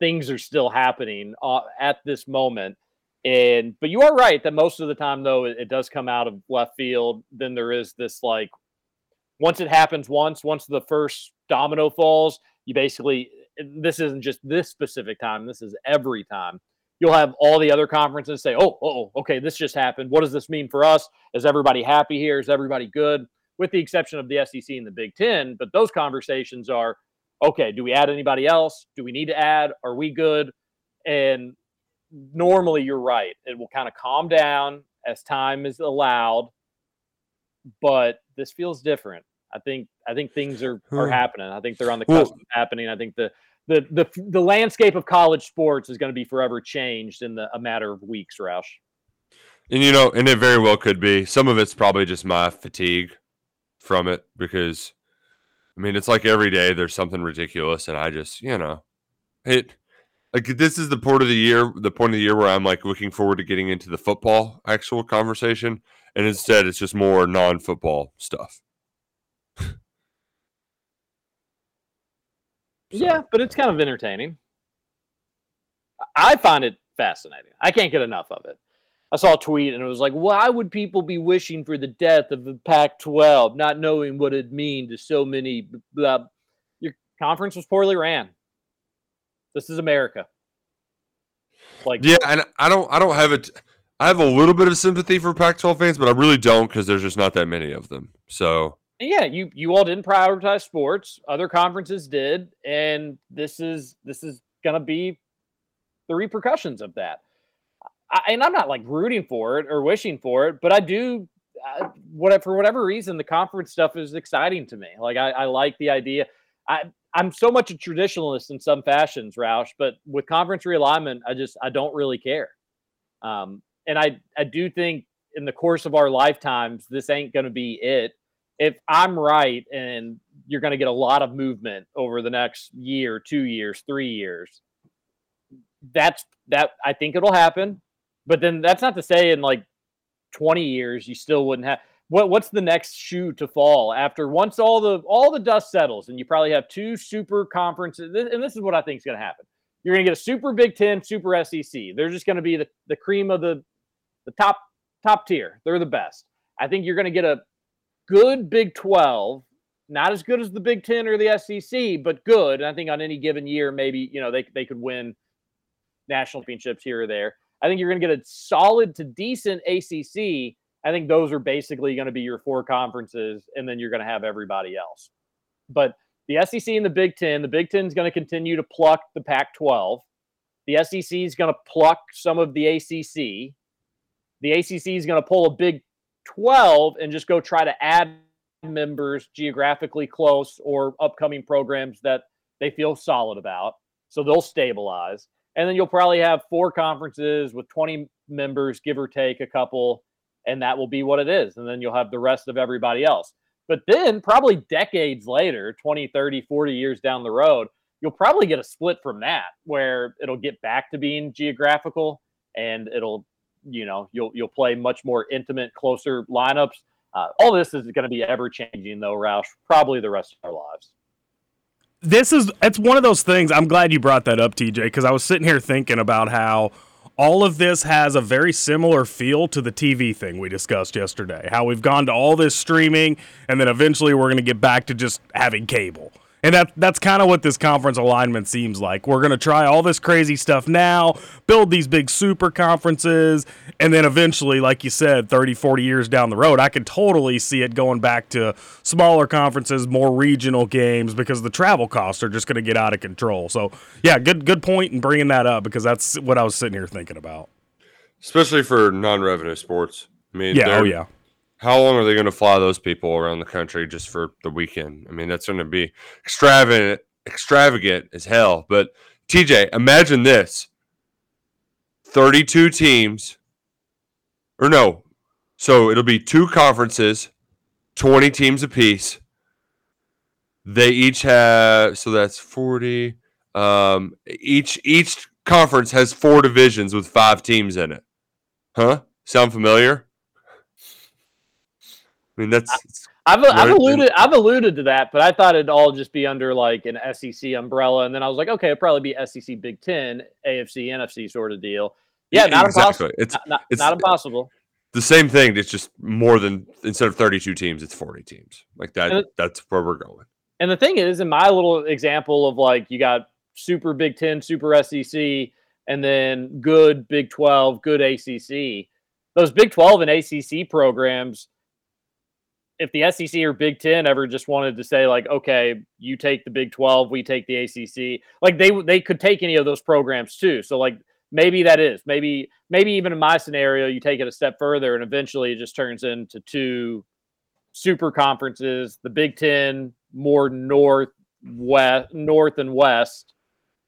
Things are still happening uh, at this moment. And but you are right that most of the time, though, it, it does come out of left field. Then there is this, like, once it happens once, once the first domino falls, you basically, this isn't just this specific time. This is every time. You'll have all the other conferences say, oh, oh, okay, this just happened. What does this mean for us? Is everybody happy here? Is everybody good? With the exception of the S E C and the Big Ten. But those conversations are, okay, do we add anybody else? Do we need to add? Are we good? And normally you're right. It will kind of calm down as time is allowed. But this feels different. I think I think things are, are happening. I think they're on the cusp of happening. I think the The, the the landscape of college sports is going to be forever changed in the, a matter of weeks, Roush. And, you know, and it very well could be. Some of it's probably just my fatigue from it because, I mean, it's like every day there's something ridiculous and I just, you know, it like this is the part of the year, the point of the year where I'm like looking forward to getting into the football actual conversation. And instead it's just more non-football stuff. So. Yeah, but it's kind of entertaining. I find it fascinating. I can't get enough of it. I saw a tweet and it was like, why would people be wishing for the death of the Pac twelve, not knowing what it means to so many? Blah. Your conference was poorly ran. This is America. Like, yeah, and I don't, I don't have it. I have a little bit of sympathy for Pac twelve fans, but I really don't because there's just not that many of them. So. Yeah, you, you all didn't prioritize sports. Other conferences did, and this is this is going to be the repercussions of that. I, and I'm not, like, rooting for it or wishing for it, but I do, I, what, for whatever reason, the conference stuff is exciting to me. Like, I, I like the idea. I, I'm so much a traditionalist in some fashions, Roush, but with conference realignment, I just I don't really care. Um, and I, I do think in the course of our lifetimes, this ain't going to be it. If I'm right, and you're going to get a lot of movement over the next year, two years, three years, that's that. I think it'll happen. But then that's not to say in like twenty years you still wouldn't have. What what's the next shoe to fall after once all the all the dust settles, and you probably have two super conferences. And this is what I think is going to happen. You're going to get a super Big Ten, super S E C. They're just going to be the, the cream of the the top top tier. They're the best. I think you're going to get a good Big twelve, not as good as the Big Ten or the S E C, but good. And I think on any given year, maybe, you know, they they could win national championships here or there. I think you're going to get a solid to decent A C C. I think those are basically going to be your four conferences, and then you're going to have everybody else. But the S E C and the Big Ten, the Big Ten is going to continue to pluck the Pac twelve. The S E C is going to pluck some of the A C C. The A C C is going to pull a Big twelve and just go try to add members geographically close or upcoming programs that they feel solid about. So they'll stabilize. And then you'll probably have four conferences with twenty members, give or take a couple, and that will be what it is. And then you'll have the rest of everybody else. But then probably decades later, twenty, thirty, forty years down the road, you'll probably get a split from that where it'll get back to being geographical and it'll you know, you'll you'll play much more intimate, closer lineups. Uh, all this is going to be ever-changing, though, Roush, probably the rest of our lives. This is – it's one of those things – I'm glad you brought that up, T J, because I was sitting here thinking about how all of this has a very similar feel to the T V thing we discussed yesterday, how we've gone to all this streaming, and then eventually we're going to get back to just having cable. And that that's kind of what this conference alignment seems like. We're going to try all this crazy stuff now, build these big super conferences, and then eventually, like you said, thirty, forty years down the road, I could totally see it going back to smaller conferences, more regional games, because the travel costs are just going to get out of control. So, yeah, good good point in bringing that up, because that's what I was sitting here thinking about. Especially for non-revenue sports. I mean, yeah, oh, yeah. How long are they going to fly those people around the country just for the weekend? I mean, that's going to be extravagant, extravagant as hell. But, T J, imagine this. thirty-two teams. Or no. So, it'll be two conferences, twenty teams apiece. They each have... So, that's forty. Um, each each conference has four divisions with five teams in it. Huh? Sound familiar? I mean, that's... I- I've, I've alluded I've alluded to that, but I thought it'd all just be under like an S E C umbrella, and then I was like, okay, it'd probably be S E C Big Ten, A F C, N F C sort of deal. Yeah, yeah not exactly. impossible. It's not, not, it's not impossible. The same thing. It's just more than instead of thirty-two teams, it's forty teams. Like that. It, that's where we're going. And the thing is, in my little example of like you got super Big Ten, super S E C, and then good Big twelve, good A C C. Those Big twelve and A C C programs. If the S E C or Big Ten ever just wanted to say, like, okay, you take the Big twelve, we take the A C C, like they they could take any of those programs too. So, like, maybe that is. Maybe maybe even in my scenario, you take it a step further and eventually it just turns into two super conferences, the Big Ten, more north, west, north and west,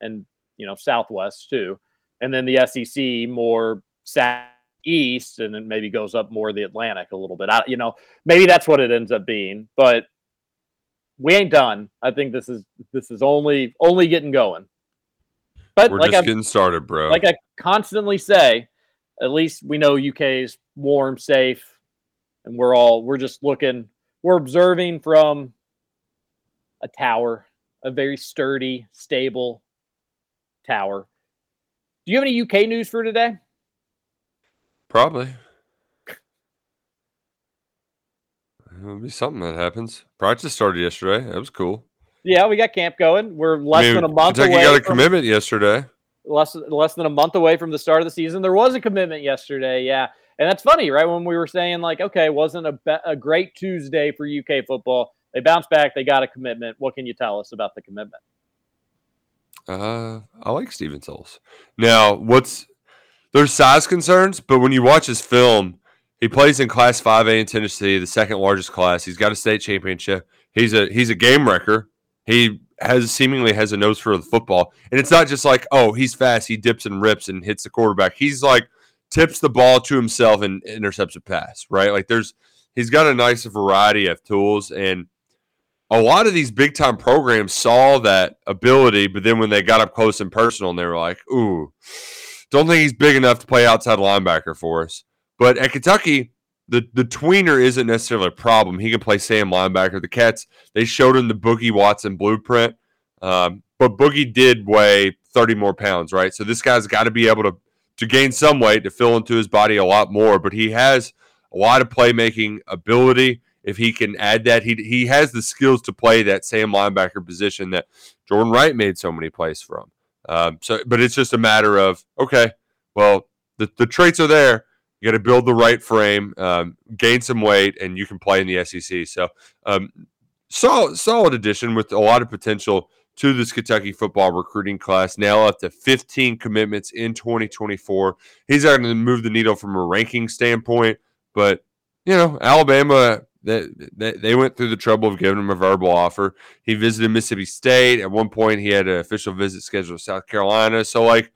and, you know, southwest too. And then the S E C, more south. East, and then maybe goes up more the Atlantic a little bit. I, you know, maybe that's what it ends up being, but we ain't done. I think this is this is only only getting going. But we're like just I, getting started, bro. Like I constantly say, at least we know U K's warm, safe, and we're all we're just looking, we're observing from a tower, a very sturdy, stable tower. Do you have any U K news for today? Probably. It'll be something that happens. Practice started yesterday. That was cool. Yeah, we got camp going. We're less I mean, than a month Kentucky away. Kentucky got a from, commitment yesterday. Less, less than a month away from the start of the season. There was a commitment yesterday, yeah. And that's funny, right? When we were saying, like, okay, wasn't a, be- a great Tuesday for U K football. They bounced back. They got a commitment. What can you tell us about the commitment? Uh, I like Steven Sills. Now, what's... There's size concerns, but when you watch his film, he plays in Class five A in Tennessee, the second largest class. He's got a state championship. He's a he's a game wrecker. He has seemingly has a nose for the football. And it's not just like, oh, he's fast. He dips and rips and hits the quarterback. He's like tips the ball to himself and intercepts a pass, right? Like there's he's got a nice variety of tools. And a lot of these big-time programs saw that ability, but then when they got up close and personal, and they were like, ooh, don't think he's big enough to play outside linebacker for us. But at Kentucky, the, the tweener isn't necessarily a problem. He can play Sam linebacker. The Cats, they showed him the Boogie Watson blueprint. Um, but Boogie did weigh thirty more pounds, right? So this guy's got to be able to, to gain some weight to fill into his body a lot more. But he has a lot of playmaking ability. If he can add that, he he has the skills to play that Sam linebacker position that Jordan Wright made so many plays from. Um, so, but it's just a matter of, okay, well, the, the traits are there. You got to build the right frame, um, gain some weight, and you can play in the S E C. So, um, solid, solid addition with a lot of potential to this Kentucky football recruiting class. Now up to fifteen commitments in twenty twenty-four. He's not going to move the needle from a ranking standpoint, but, you know, Alabama, they, they, they went through the trouble of giving him a verbal offer. He visited Mississippi State. At one point, he had an official visit scheduled to South Carolina. So, like,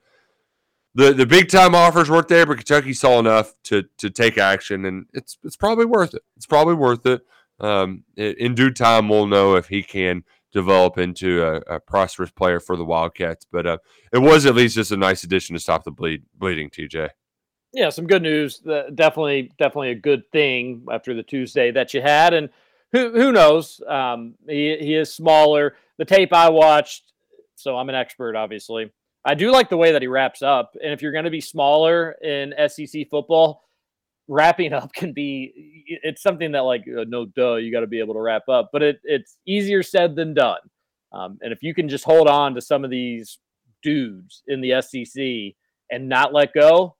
the, the big-time offers weren't there, but Kentucky saw enough to to take action, and it's it's probably worth it. It's probably worth it. Um, in due time, we'll know if he can develop into a, a prosperous player for the Wildcats. But uh, it was at least just a nice addition to stop the bleed, bleeding, T J. Yeah, some good news. Uh, definitely, definitely a good thing after the Tuesday that you had. And who who knows? Um, he he is smaller. The tape I watched, so I'm an expert, obviously. I do like the way that he wraps up. And if you're going to be smaller in S E C football, wrapping up can be it's something that like uh, no duh, you got to be able to wrap up. But it it's easier said than done. Um, and if you can just hold on to some of these dudes in the S E C and not let go.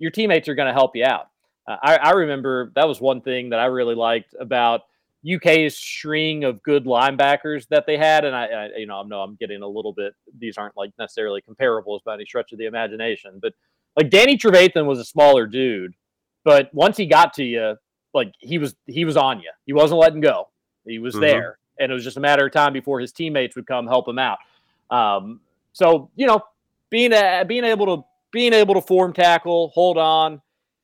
Your teammates are going to help you out. Uh, I, I remember that was one thing that I really liked about U K's string of good linebackers that they had. And I, I you know, I know I'm getting a little bit, these aren't like necessarily comparables by any stretch of the imagination, but like Danny Trevathan was a smaller dude, but once he got to you, like he was, he was on you. He wasn't letting go. He was mm-hmm. there. And it was just a matter of time before his teammates would come help him out. Um, so, you know, being, a, being able to, Being able to form tackle, hold on,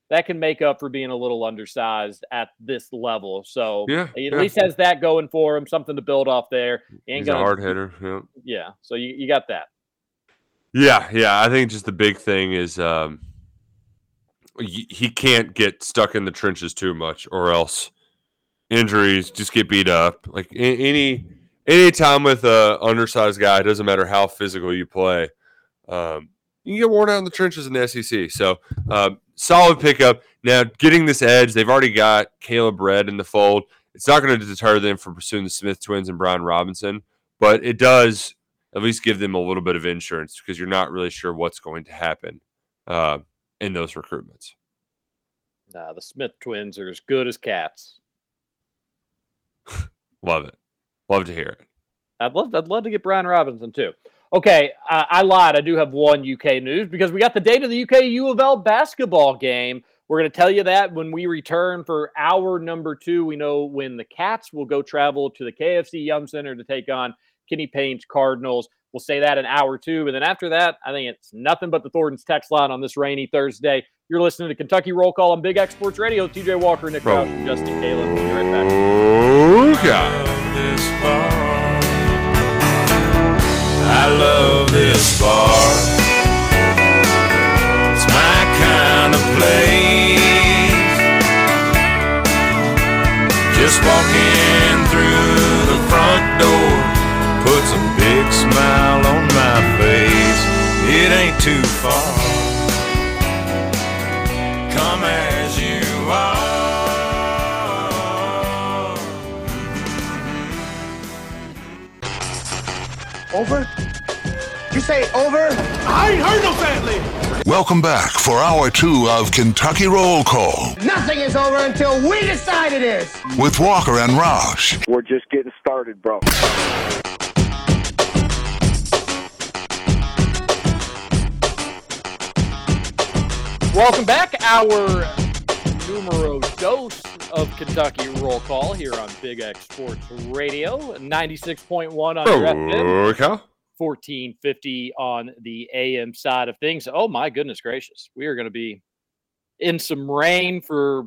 that can make up for being a little undersized at this level. So yeah, he at yeah. least has that going for him, something to build off there. He ain't He's gonna, a hard hitter. Yeah. yeah. So you, you got that. Yeah, yeah. I think just the big thing is um, he can't get stuck in the trenches too much, or else injuries just get beat up. Like any any time with a undersized guy, it doesn't matter how physical you play. Um, you can get worn out in the trenches in the S E C. So um, solid pickup. Now getting this edge, they've already got Caleb Redd in the fold. It's not going to deter them from pursuing the Smith twins and Brian Robinson, but it does at least give them a little bit of insurance because you're not really sure what's going to happen uh, in those recruitments. Nah, the Smith twins are as good as cats. Love it. Love to hear it. I'd love, I'd love to get Brian Robinson too. Okay, I, I lied. I do have one U K news because we got the date of the U K U of L basketball game. We're going to tell you that when we return for hour number two. We know when the Cats will go travel to the K F C Yum Center to take on Kenny Payne's Cardinals. We'll say that in hour two. And then after that, I think it's nothing but the Thornton's text line on this rainy Thursday. You're listening to Kentucky Roll Call on Big X Sports Radio. T J Walker, Nick Roush, and Justin Cullen. We'll be right back. I love this bar. It's my kind of place. Just walking through the front door puts a big smile on my face. It ain't too far. Come as you are. Over? You say over? I ain't heard no family. Welcome back for hour two of Kentucky Roll Call. Nothing is over until we decide it is. With Walker and Roush. We're just getting started, bro. Welcome back. Our numero dos of Kentucky Roll Call here on Big X Sports Radio. ninety-six point one on your F M. Okay. fourteen fifty on the A M side of things. Oh, my goodness gracious. We are going to be in some rain for,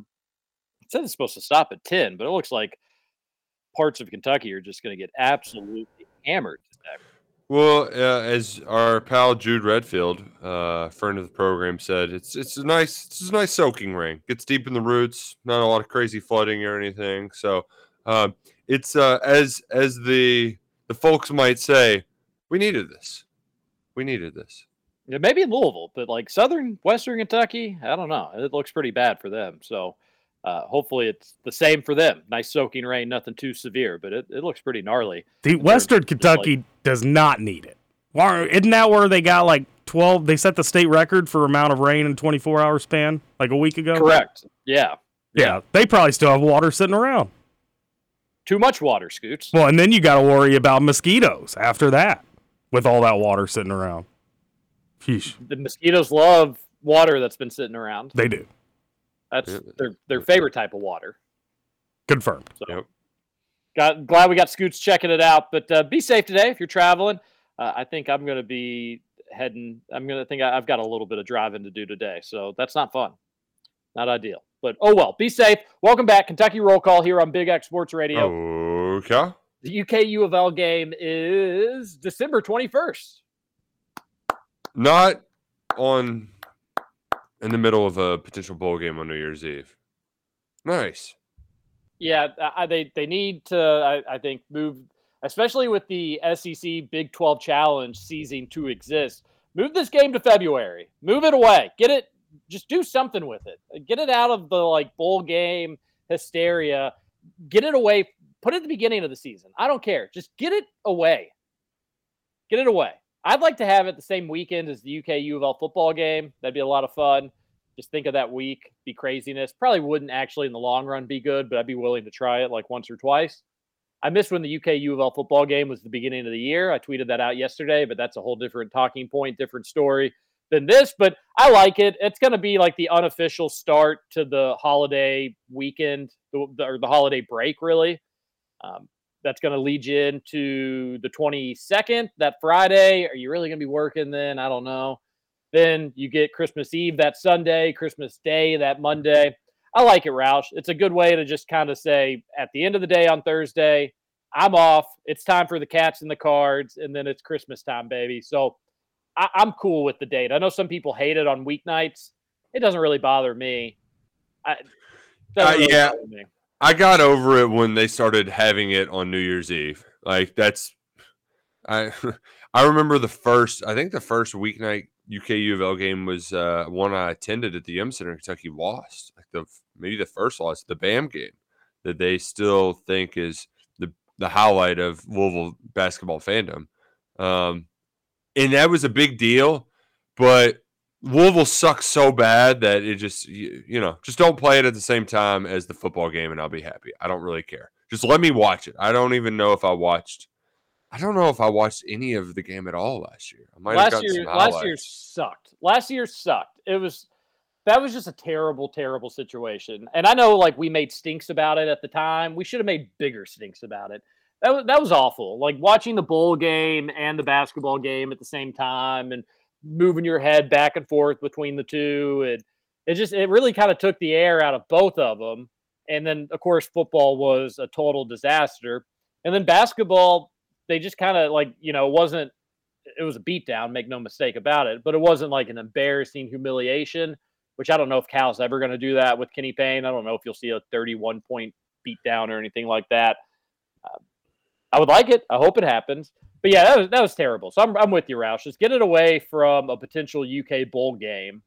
it says it's supposed to stop at ten, but it looks like parts of Kentucky are just going to get absolutely hammered. Well, uh, as our pal Jude Redfield, uh, friend of the program, said, it's it's a nice it's a nice soaking rain. Gets deep in the roots, not a lot of crazy flooding or anything. So uh, it's uh, as as the the folks might say, We needed this. We needed this. Yeah, maybe in Louisville, but like southern, western Kentucky, I don't know. It looks pretty bad for them. So uh, hopefully it's the same for them. Nice soaking rain, nothing too severe, but it, it looks pretty gnarly. The western Kentucky like, does not need it. Isn't that where they got like twelve? They set the state record for amount of rain in a twenty-four hour span like a week ago? Correct. Yeah. Yeah. Yeah. They probably still have water sitting around. Too much water, Scoots. Well, and then you got to worry about mosquitoes after that. With all that water sitting around. Sheesh. The mosquitoes love water that's been sitting around. They do. That's their their favorite type of water. Confirmed. So, yep. got, glad we got Scoots checking it out. But uh, be safe today if you're traveling. Uh, I think I'm going to be heading. I'm going to think I, I've got a little bit of driving to do today. So that's not fun. Not ideal. But oh well. Be safe. Welcome back. Kentucky Roll Call here on Big X Sports Radio. Okay. The U K U of L game is December twenty-first. Not on in the middle of a potential bowl game on New Year's Eve. Nice. Yeah, I, they, they need to, I, I think, move, especially with the S E C Big twelve Challenge ceasing to exist, move this game to February. Move it away. Get it. Just do something with it. Get it out of the, like, bowl game hysteria. Get it away. Put it at the beginning of the season. I don't care. Just get it away. Get it away. I'd like to have it the same weekend as the U K U of L football game. That'd be a lot of fun. Just think of that week. Be craziness. Probably wouldn't actually in the long run be good, but I'd be willing to try it like once or twice. I miss when the U K U of L football game was the beginning of the year. I tweeted that out yesterday, but that's a whole different talking point, different story than this. But I like it. It's going to be like the unofficial start to the holiday weekend or the holiday break, really. Um, that's going to lead you into the twenty-second, that Friday. Are you really going to be working then? I don't know. Then you get Christmas Eve that Sunday, Christmas Day that Monday. I like it, Roush. It's a good way to just kind of say, at the end of the day on Thursday, I'm off. It's time for the Cats and the Cards, and then it's Christmas time, baby. So I, I'm cool with the date. I know some people hate it on weeknights. It doesn't really bother me. I, uh, really yeah, bother me. I got over it when they started having it on New Year's Eve. Like that's, I I remember the first. I think the first weeknight U K U of L game was uh, one I attended at the Yum Center. Kentucky lost. Like the maybe the first loss, the BAM game that they still think is the the highlight of Louisville basketball fandom. Um, and that was a big deal, but Louisville sucks so bad that it just, you, you know, just don't play it at the same time as the football game and I'll be happy. I don't really care. Just let me watch it. I don't even know if I watched, I don't know if I watched any of the game at all last year. I might last have gotten year, some highlights. Last year sucked. Last year sucked. It was, that was just a terrible, terrible situation. And I know like we made stinks about it at the time. We should have made bigger stinks about it. That was, that was awful. Like watching the bowl game and the basketball game at the same time and moving your head back and forth between the two. And it just, it really kind of took the air out of both of them. And then, of course, football was a total disaster. And then basketball, they just kind of like, you know, wasn't, it was a beatdown, make no mistake about it. But it wasn't like an embarrassing humiliation, which I don't know if Cal's ever going to do that with Kenny Payne. I don't know if you'll see a thirty-one point beatdown or anything like that. Uh, I would like it. I hope it happens. But yeah, that was that was terrible. So I'm I'm with you, Roush. Just get it away from a potential U K bowl game.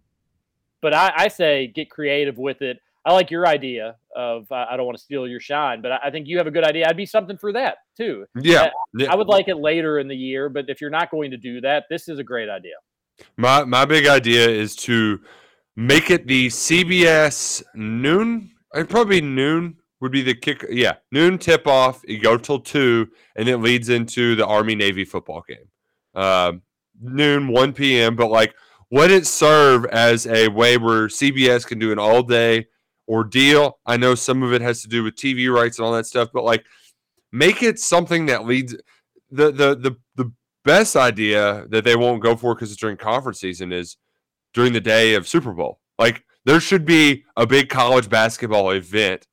But I, I say get creative with it. I like your idea of uh, I don't want to steal your shine, but I, I think you have a good idea. I'd be something for that too. Yeah. I, yeah, I would like it later in the year. But if you're not going to do that, this is a great idea. My my big idea is to make it the C B S noon. It'd probably be noon. Would be the kick, yeah, noon tip-off. You go till two, and it leads into the Army-Navy football game. Um, noon, one p.m., but, like, let it serve as a way where C B S can do an all-day ordeal. I know some of it has to do with T V rights and all that stuff, but, like, make it something that leads the, – the, the, the best idea that they won't go for because it's during conference season is during the day of Super Bowl. Like, there should be a big college basketball event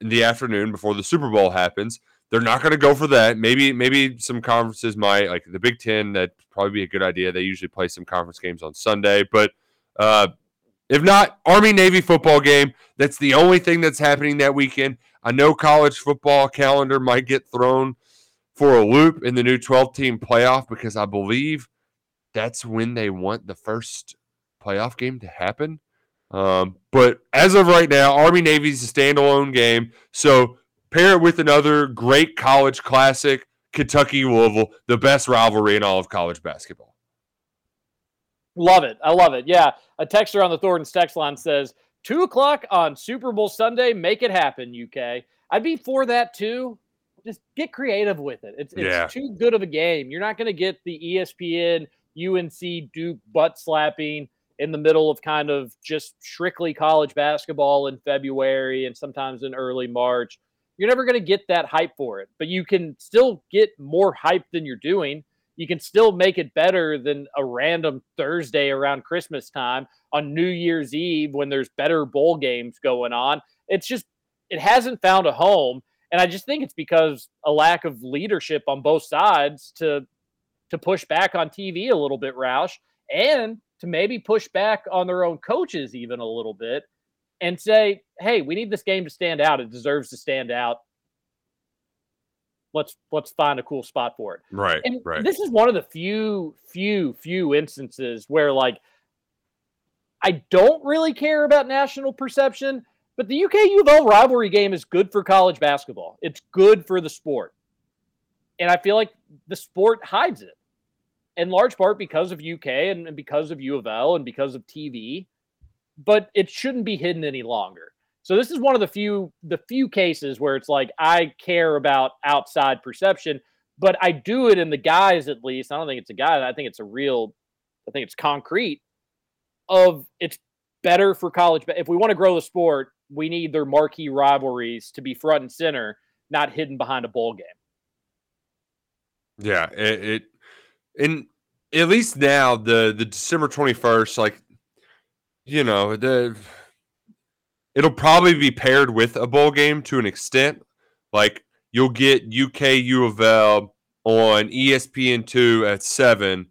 in the afternoon before the Super Bowl happens. They're not going to go for that. Maybe maybe some conferences might, like the Big Ten, that'd probably be a good idea. They usually play some conference games on Sunday. But uh, if not, Army-Navy football game, that's the only thing that's happening that weekend. I know college football calendar might get thrown for a loop in the new twelve-team playoff because I believe that's when they want the first playoff game to happen. Um, but as of right now, Army-Navy is a standalone game. So pair it with another great college classic, Kentucky-Louisville, the best rivalry in all of college basketball. Love it. I love it. Yeah. A texter on the Thornton's text line says, two o'clock on Super Bowl Sunday, make it happen, U K. I'd be for that too. Just get creative with it. It's, it's yeah. too good of a game. You're not going to get the E S P N, U N C, Duke butt-slapping in the middle of kind of just strictly college basketball in February and sometimes in early March. You're never going to get that hype for it, but you can still get more hype than you're doing. You can still make it better than a random Thursday around Christmas time on New Year's Eve when there's better bowl games going on. It's just, it hasn't found a home. And I just think it's because a lack of leadership on both sides to, to push back on T V a little bit, Roush, and to maybe push back on their own coaches even a little bit and say, hey, we need this game to stand out. It deserves to stand out. Let's let's find a cool spot for it. Right, and right. This is one of the few, few, few instances where, like, I don't really care about national perception, but the U K U of L rivalry game is good for college basketball. It's good for the sport. And I feel like the sport hides it. In large part because of U K and because of U of L and because of T V, but it shouldn't be hidden any longer. So this is one of the few the few cases where it's like I care about outside perception, but I do it in the guise at least. I don't think it's a guise. I think it's a real. I think it's concrete. Of it's better for college. If we want to grow the sport, we need their marquee rivalries to be front and center, not hidden behind a bowl game. Yeah, it. it... And at least now, the, the December twenty-first, like, you know, the it'll probably be paired with a bowl game to an extent. Like, you'll get U K U of L on E S P N two at seven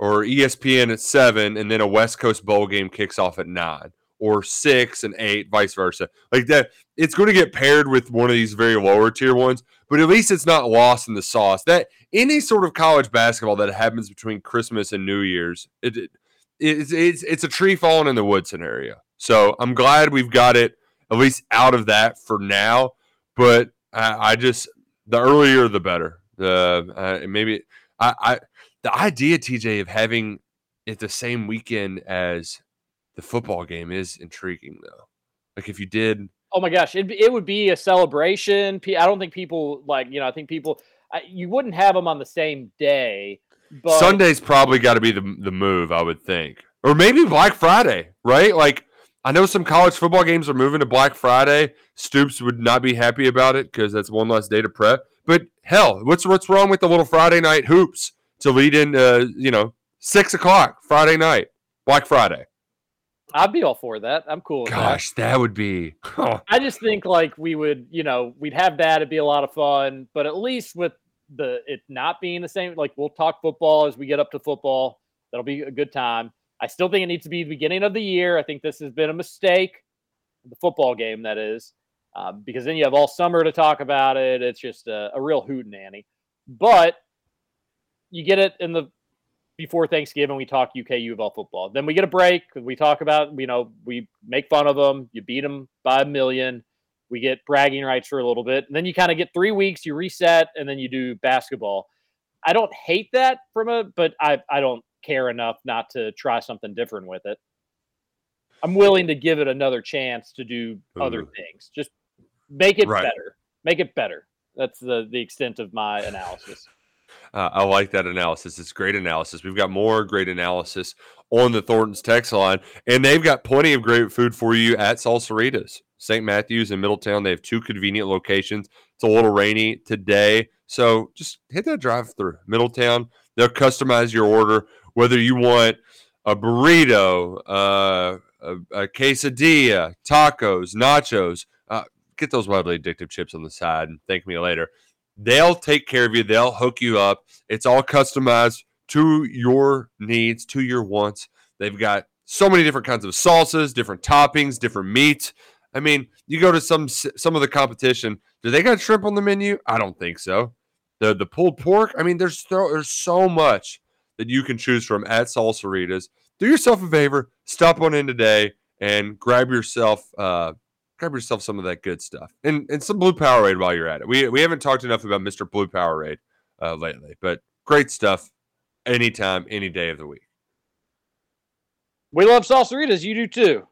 or E S P N at seven, and then a West Coast bowl game kicks off at nine, or six and eight, vice versa. Like that, it's going to get paired with one of these very lower tier ones, but at least it's not lost in the sauce. That any sort of college basketball that happens between Christmas and New Year's, it, it it's it's it's a tree falling in the wood scenario. So I'm glad we've got it at least out of that for now. But I, I just the earlier the better. The uh, maybe I, I the idea, T J, of having it the same weekend as the football game is intriguing, though. Like if you did, oh my gosh, it it would be a celebration. I don't think people like you know. I think people I, you wouldn't have them on the same day. But Sunday's probably got to be the the move, I would think, or maybe Black Friday, right? Like. I know some college football games are moving to Black Friday. Stoops would not be happy about it because that's one less day to prep. But hell, what's what's wrong with the little Friday night hoops to lead in, uh, you know, six o'clock Friday night, Black Friday? I'd be all for that. I'm cool with Gosh, that. that would be. Huh. I just think like we would, you know, we'd have that. It'd be a lot of fun. But at least with the it not being the same, like we'll talk football as we get up to football. That'll be a good time. I still think it needs to be the beginning of the year. I think this has been a mistake, the football game, that is, uh, because then you have all summer to talk about it. It's just a, a real hootenanny. But you get it in the before Thanksgiving, we talk U K U of L football. Then we get a break. We talk about, you know, we make fun of them. You beat them by a million. We get bragging rights for a little bit. And then you kind of get three weeks, you reset, and then you do basketball. I don't hate that from a, but I, I don't. care enough not to try something different with it. I'm willing to give it another chance to do Ooh. other things. Just make it right. better. Make it better. That's the, the extent of my analysis. uh, I like that analysis. It's great analysis. We've got more great analysis on the Thornton's text line, and they've got plenty of great food for you at Salsaritas, Saint Matthews and Middletown. They have two convenient locations. It's a little rainy today, so just hit that drive through. Middletown, they'll customize your order. Whether you want a burrito, uh, a, a quesadilla, tacos, nachos, uh, get those wildly addictive chips on the side and thank me later. They'll take care of you. They'll hook you up. It's all customized to your needs, to your wants. They've got so many different kinds of salsas, different toppings, different meats. I mean, you go to some some of the competition. Do they got shrimp on the menu? I don't think so. The the pulled pork? I mean, there's there's so much that you can choose from at Salsaritas. Do yourself a favor, stop on in today and grab yourself, uh, grab yourself some of that good stuff and and some Blue Powerade while you're at it. We we haven't talked enough about Mister Blue Powerade uh, lately, but great stuff anytime, any day of the week. We love Salsaritas. You do too.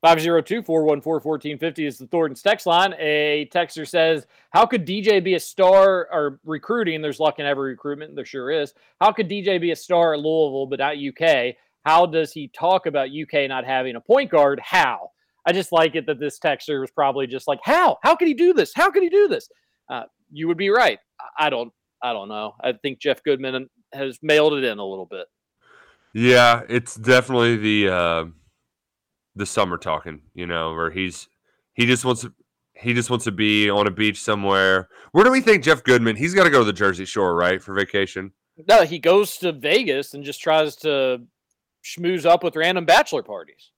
five oh two, four one four, one four five oh is the Thornton's text line. A texter says, how could D J be a star or recruiting? There's luck in every recruitment. There sure is. How could D J be a star at Louisville but not U K? How does he talk about U K not having a point guard? How? I just like it that this texter was probably just like, how? How could he do this? How could he do this? Uh, you would be right. I don't, I don't know. I think Jeff Goodman has mailed it in a little bit. Yeah, it's definitely the... Uh... the summer talking, you know, where he's he just wants to he just wants to be on a beach somewhere. Where do we think Jeff Goodman? He's got to go to the Jersey Shore, right, for vacation? No, he goes to Vegas and just tries to schmooze up with random bachelor parties.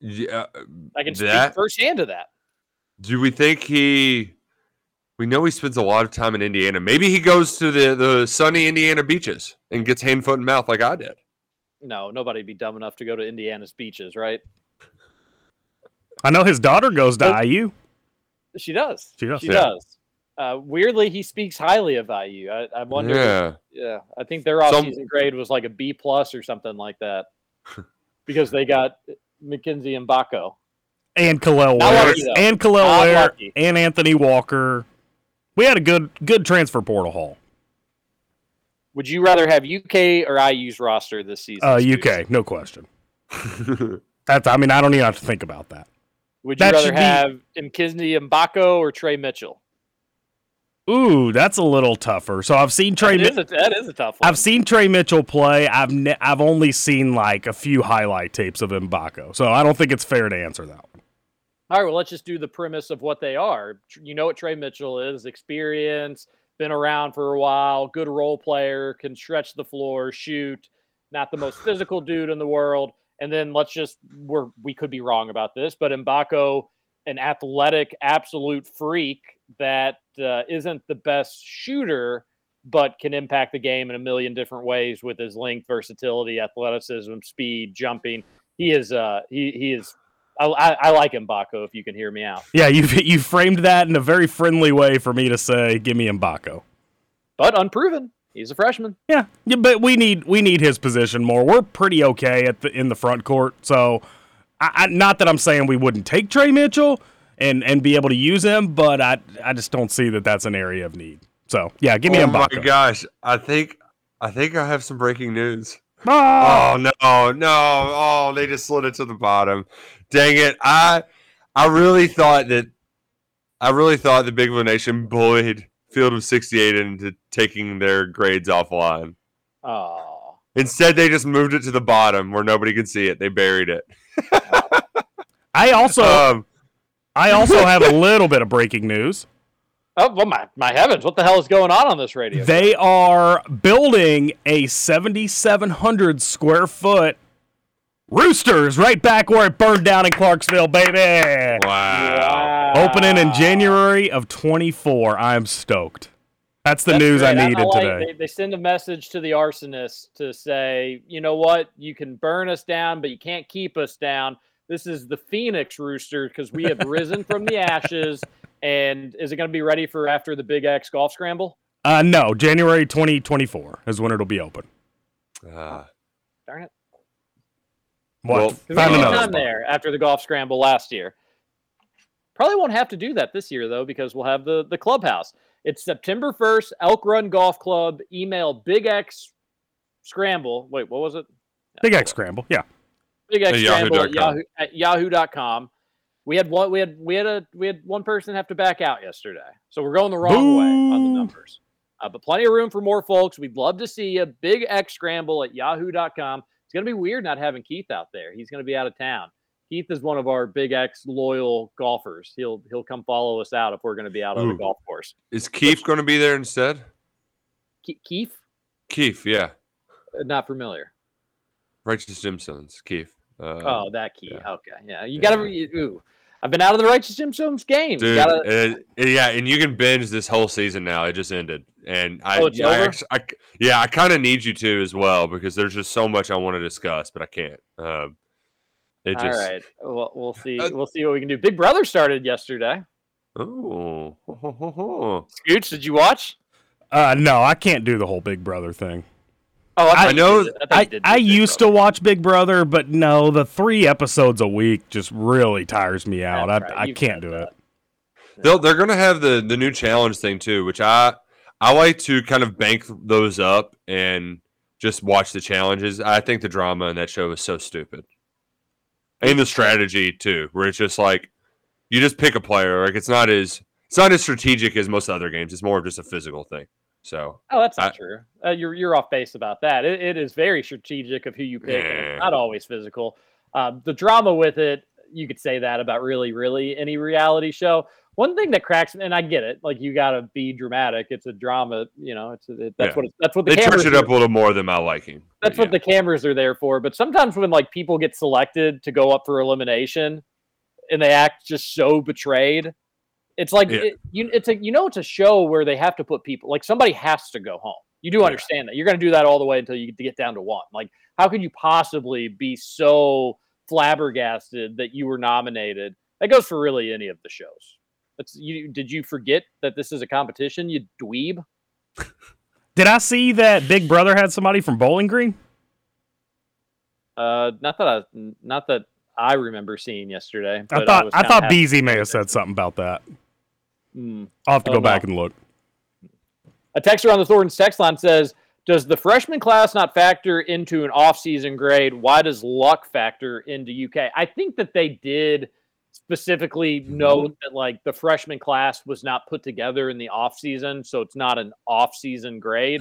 Yeah, I can that, speak firsthand to that. Do we think he? We know he spends a lot of time in Indiana. Maybe he goes to the the sunny Indiana beaches and gets hand, foot, and mouth like I did. No, nobody'd be dumb enough to go to Indiana's beaches, right? I know his daughter goes to oh, I U. She does. She does. She yeah. does. Uh, weirdly, he speaks highly of I U. I, I wonder. Yeah. If, yeah. I think their offseason Some... grade was like a B plus or something like that because they got McKenzie and Baco and Kalel Ware and Kalel Ware and Anthony Walker. We had a good good transfer portal haul. Would you rather have U K or I U's roster this season? Uh, U K, no question. That's. I mean, I don't even have to think about that. Would you that rather have be... Mkhize Mbako or Trey Mitchell? Ooh, that's a little tougher. So I've seen Trey. That, Mi- is, a, that is a tough one. I've seen Trey Mitchell play. I've ne- I've only seen like a few highlight tapes of Mbako, so I don't think it's fair to answer that one. All right, well, let's just do the premise of what they are. You know what Trey Mitchell is: experience. been around for a while, good role player, can stretch the floor, shoot, not the most physical dude in the world. And then let's just, we're, we could be wrong about this, but Mbako, an athletic, absolute freak that uh, isn't the best shooter, but can impact the game in a million different ways with his length, versatility, athleticism, speed, jumping. He is, uh, he, he is, I, I, I like Mbako, if you can hear me out. Yeah, you you framed that in a very friendly way for me to say, give me Mbako. But unproven. He's a freshman. Yeah, yeah, but we need we need his position more. We're pretty okay at the, in the front court. So, I, I, not that I'm saying we wouldn't take Trey Mitchell and, and be able to use him, but I I just don't see that that's an area of need. So, yeah, give me oh Mbako. Oh, my gosh. I think, I think I have some breaking news. Oh, no, no. Oh, they just slid it to the bottom. Dang it. I I really thought that I really thought the Big Blue Nation bullied Field of sixty-eight into taking their grades offline. Oh. Instead, they just moved it to the bottom where nobody could see it. They buried it. I also um, I also have a little bit of breaking news. Oh, well, my, my heavens, what the hell is going on on this radio? They are building a seventy-seven hundred square foot Roosters right back where it burned down in Clarksville, baby. Wow. wow. Opening in January of twenty-four. I'm stoked. That's the That's news great. I needed I like, today. They, they send a message to the arsonists to say, you know what, you can burn us down, but you can't keep us down. This is the Phoenix Roosters because we have risen from the ashes. And is it going to be ready for after the Big X golf scramble? Uh, no, January twenty twenty-four is when it'll be open. Uh, Darn it. What? Well, we were done there after the golf scramble last year. Probably won't have to do that this year, though, because we'll have the, the clubhouse. It's September first, Elk Run Golf Club. Email Big X Scramble. Wait, what was it? Big X Scramble, yeah. Big X Scramble at yahoo dot com. At yahoo dot com. We had one. We had we had a we had one person have to back out yesterday, so we're going the wrong Boom. way on the numbers. Uh, but plenty of room for more folks. We'd love to see you. Big X Scramble at yahoo dot com. It's going to be weird not having Keith out there. He's going to be out of town. Keith is one of our Big X loyal golfers. He'll he'll come follow us out if we're going to be out Ooh. on the golf course. Is Keith Which, going to be there instead? Ke- Keith. Keith, yeah. Uh, not familiar. Righteous Gemstones, Keith. Uh, oh, that Keith. Yeah. Okay, yeah. You got to. Yeah. Ooh. I've been out of the Righteous Gemstones game. Dude, gotta... uh, yeah, and you can binge this whole season now. It just ended. And I, oh, it's I, over? I, I yeah, I kind of need you to as well because there's just so much I want to discuss, but I can't. Um, it just... All right, well, we'll see. Uh, we'll see what we can do. Big Brother started yesterday. Oh, Scooch, did you watch? Uh, no, I can't do the whole Big Brother thing. Oh, I, I know. I, I, I used Brother. to watch Big Brother, but no, the three episodes a week just really tires me out. That's I right. I can't do that. it. They'll, they're going to have the, the new challenge thing too, which I I like to kind of bank those up and just watch the challenges. I think the drama in that show is so stupid, and the strategy too, where it's just like you just pick a player. Like it's not as it's not as strategic as most other games. It's more of just a physical thing. So, oh, that's not I, true. Uh, you're you're off base about that. It, it is very strategic of who you pick. Yeah. It's not always physical. Uh, the drama with it, you could say that about really, really any reality show. One thing that cracks, and I get it, like you got to be dramatic. It's a drama, you know. It's it, that's yeah. what it, that's what the they church it up a little more than my liking. That's yeah. what the cameras are there for. But sometimes when like people get selected to go up for elimination, and they act just so betrayed. It's like yeah. it, you. It's a you know it's a show where they have to put people like somebody has to go home. You do understand yeah. that you're going to do that all the way until you get down to one. Like, how could you possibly be so flabbergasted that you were nominated? That goes for really any of the shows. That's you. Did you forget that this is a competition? You dweeb. Did I see that Big Brother had somebody from Bowling Green? Uh, not that I. Not that I remember seeing yesterday. But I thought I, I thought B Z may have said something about that. Mm. I'll have to oh, go no. back and look. A texter on the Thornton's text line says, does the freshman class not factor into an off-season grade? Why does luck factor into U K? I think that they did specifically note that like the freshman class was not put together in the off-season, so it's not an off-season grade.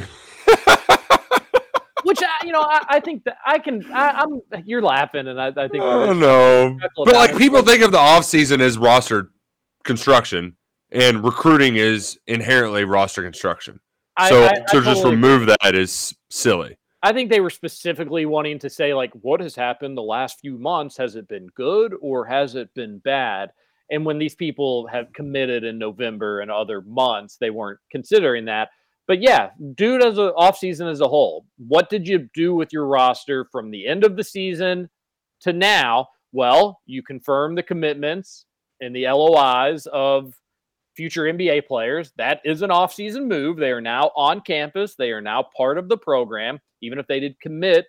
Which, I, you know, I, I think that I can, I, I'm, you're laughing, and I, I think. Oh, no. But, like, people think of the offseason as roster construction. and recruiting is inherently roster construction. I, so, I, I, so I totally just remove agree. That is silly. I think they were specifically wanting to say, like, what has happened the last few months? Has it been good or has it been bad? And when these people have committed in November and other months, they weren't considering that. But yeah, dude, as an offseason as a whole, what did you do with your roster from the end of the season to now? Well, you confirm the commitments and the L O Is of future N B A players. That is an offseason move. They are now on campus. They are now part of the program. Even if they did commit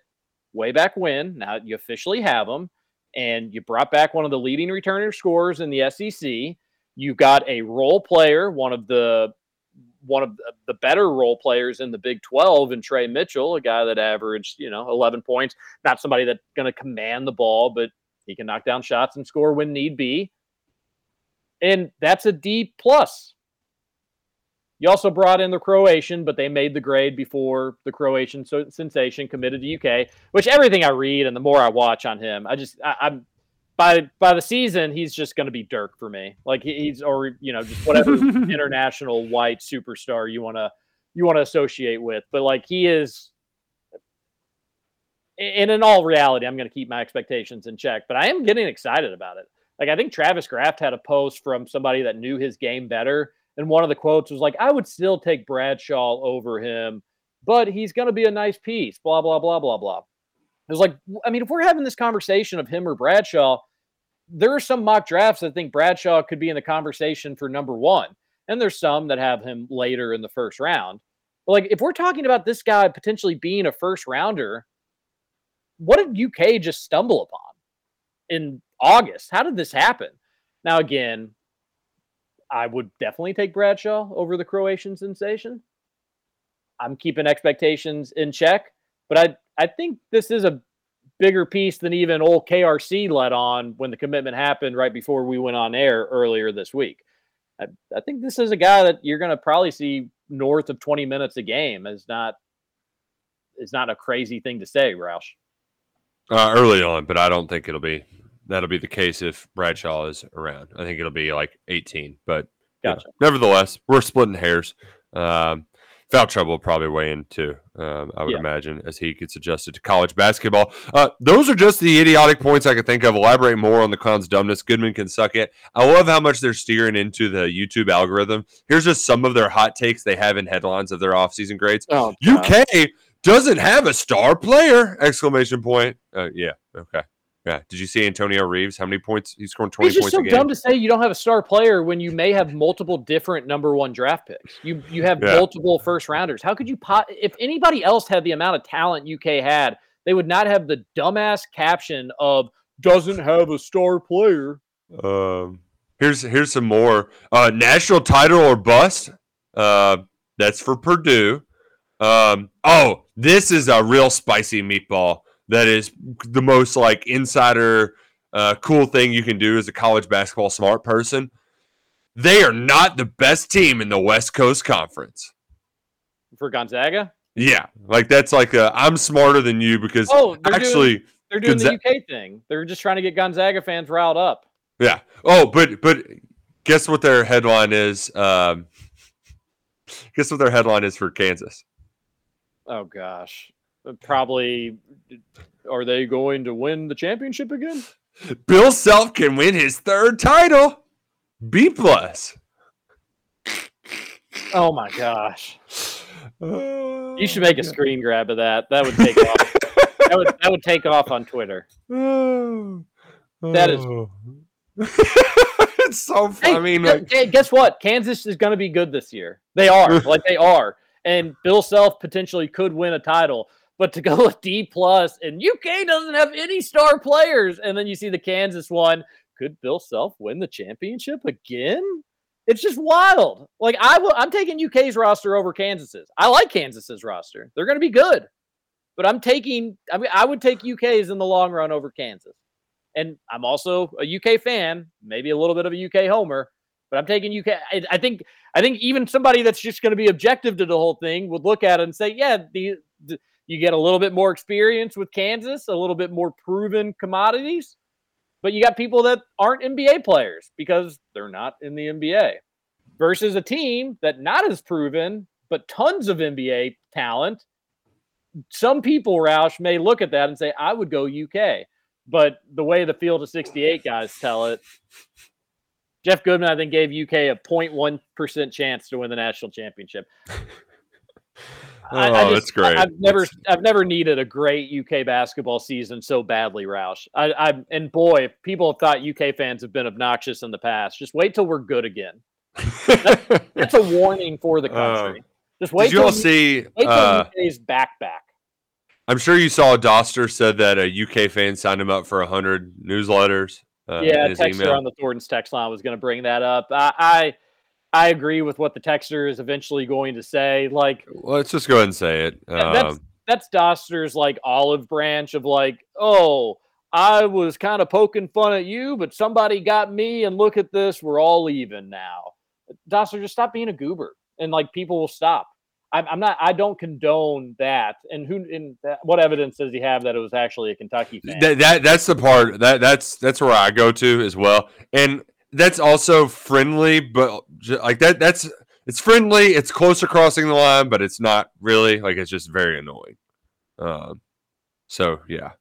way back when, now you officially have them. And you brought back one of the leading returner scorers in the S E C. You got a role player, one of the one of the better role players in the Big twelve in Trey Mitchell, a guy that averaged, you know, eleven points. Not somebody that's going to command the ball, but he can knock down shots and score when need be. And that's a D plus. You also brought in the Croatian, but they made the grade before the Croatian sensation committed to U K, which everything I read and the more I watch on him, I just, I, I'm by, by the season, he's just going to be Dirk for me. Like he, he's, or, you know, just whatever international white superstar you want to, you want to associate with. But like he is, and in all reality, I'm going to keep my expectations in check, but I am getting excited about it. Like I think Travis Graft had a post from somebody that knew his game better. And one of the quotes was like, I would still take Bradshaw over him, but he's going to be a nice piece, blah, blah, blah, blah, blah. It was like, I mean, if we're having this conversation of him or Bradshaw, there are some mock drafts that think Bradshaw could be in the conversation for number one. And there's some that have him later in the first round. But like, if we're talking about this guy potentially being a first rounder, what did U K just stumble upon in August? How did this happen? Now, again, I would definitely take Bradshaw over the Croatian sensation. I'm keeping expectations in check, but I I think this is a bigger piece than even old K R C let on when the commitment happened right before we went on air earlier this week. I, I think this is a guy that you're going to probably see north of twenty minutes a game. Is not is not a crazy thing to say, Roush. Uh, early on, but I don't think it'll be. That'll be the case if Bradshaw is around. I think it'll be like eighteen, but gotcha. You know, nevertheless, we're splitting hairs. Um, foul trouble will probably weigh in too, um, I would yeah. imagine, as he gets adjusted to college basketball. Uh, those are just the idiotic points I could think of. Elaborate more on the clown's dumbness. Goodman can suck it. I love how much they're steering into the YouTube algorithm. Here's just some of their hot takes they have in headlines of their offseason grades. Oh, U K doesn't have a star player! Exclamation point. Uh, yeah, okay. Yeah. Did you see Antonio Reeves? How many points? He scored twenty points a game. It's just so dumb to say you don't have a star player when you may have multiple different number one draft picks. You you have yeah. multiple first rounders. How could you pot? If anybody else had the amount of talent U K had, they would not have the dumbass caption of doesn't have a star player. Um, here's here's some more. Uh, national title or bust. Uh, that's for Purdue. Um, oh, this is a real spicy meatball. That is the most like insider uh, cool thing you can do as a college basketball smart person. They are not the best team in the West Coast Conference. For Gonzaga? Yeah. Like that's like a, I'm smarter than you because oh, they're actually. Doing, they're doing Gonza- the U K thing. They're just trying to get Gonzaga fans riled up. Yeah. Oh, but but guess what their headline is? Um, guess what their headline is for Kansas? Oh, gosh. Probably, are they going to win the championship again? Bill Self can win his third title. B plus. Oh my gosh! Oh, you should make a screen grab of that. That would take off. That would that would take off on Twitter. Oh. Oh. That is. It's so funny. Hey, I mean, like... hey, guess what? Kansas is going to be good this year. They are like they are, and Bill Self potentially could win a title. But to go with D plus and U K doesn't have any star players, and then you see the Kansas one. Could Bill Self win the championship again? It's just wild. Like I will, I'm taking U K's roster over Kansas's. I like Kansas's roster; they're going to be good. But I'm taking. I mean, I would take U K's in the long run over Kansas. And I'm also a U K fan, maybe a little bit of a U K homer. But I'm taking U K. I, I think. I think even somebody that's just going to be objective to the whole thing would look at it and say, "Yeah, the." the You get a little bit more experience with Kansas, a little bit more proven commodities, but you got people that aren't N B A players because they're not in the N B A. versus a team that not as proven, but tons of N B A talent. Some people, Roush, may look at that and say, I would go U K. But the way the Field of sixty-eight guys tell it, Jeff Goodman, I think, gave U K a zero point one percent chance to win the national championship. oh, I, I just, that's great. I, I've never that's... I've never needed a great U K basketball season so badly, Roush. I, I, and boy, if people have thought U K fans have been obnoxious in the past, just wait till we're good again. that's, that's a warning for the country. Uh, just wait did you till all you, see, wait till uh, U K's back back. I'm sure you saw Doster said that a U K fan signed him up for one hundred newsletters. Uh, yeah, a texter email on the Thornton's text line was going to bring that up. I, I I agree with what the texter is eventually going to say. Like, let's just go ahead and say it. Um, that's that's Doster's like olive branch of like, oh, I was kind of poking fun at you, but somebody got me, and look at this, we're all even now. Doster, just stop being a goober, and like people will stop. I'm not. I don't condone that. And who? And what evidence does he have that it was actually a Kentucky fan? That, that that's the part. That that's that's where I go to as well. And that's also friendly, but like that. That's it's friendly. It's close to crossing the line, but it's not really. Like it's just very annoying. Um. So yeah,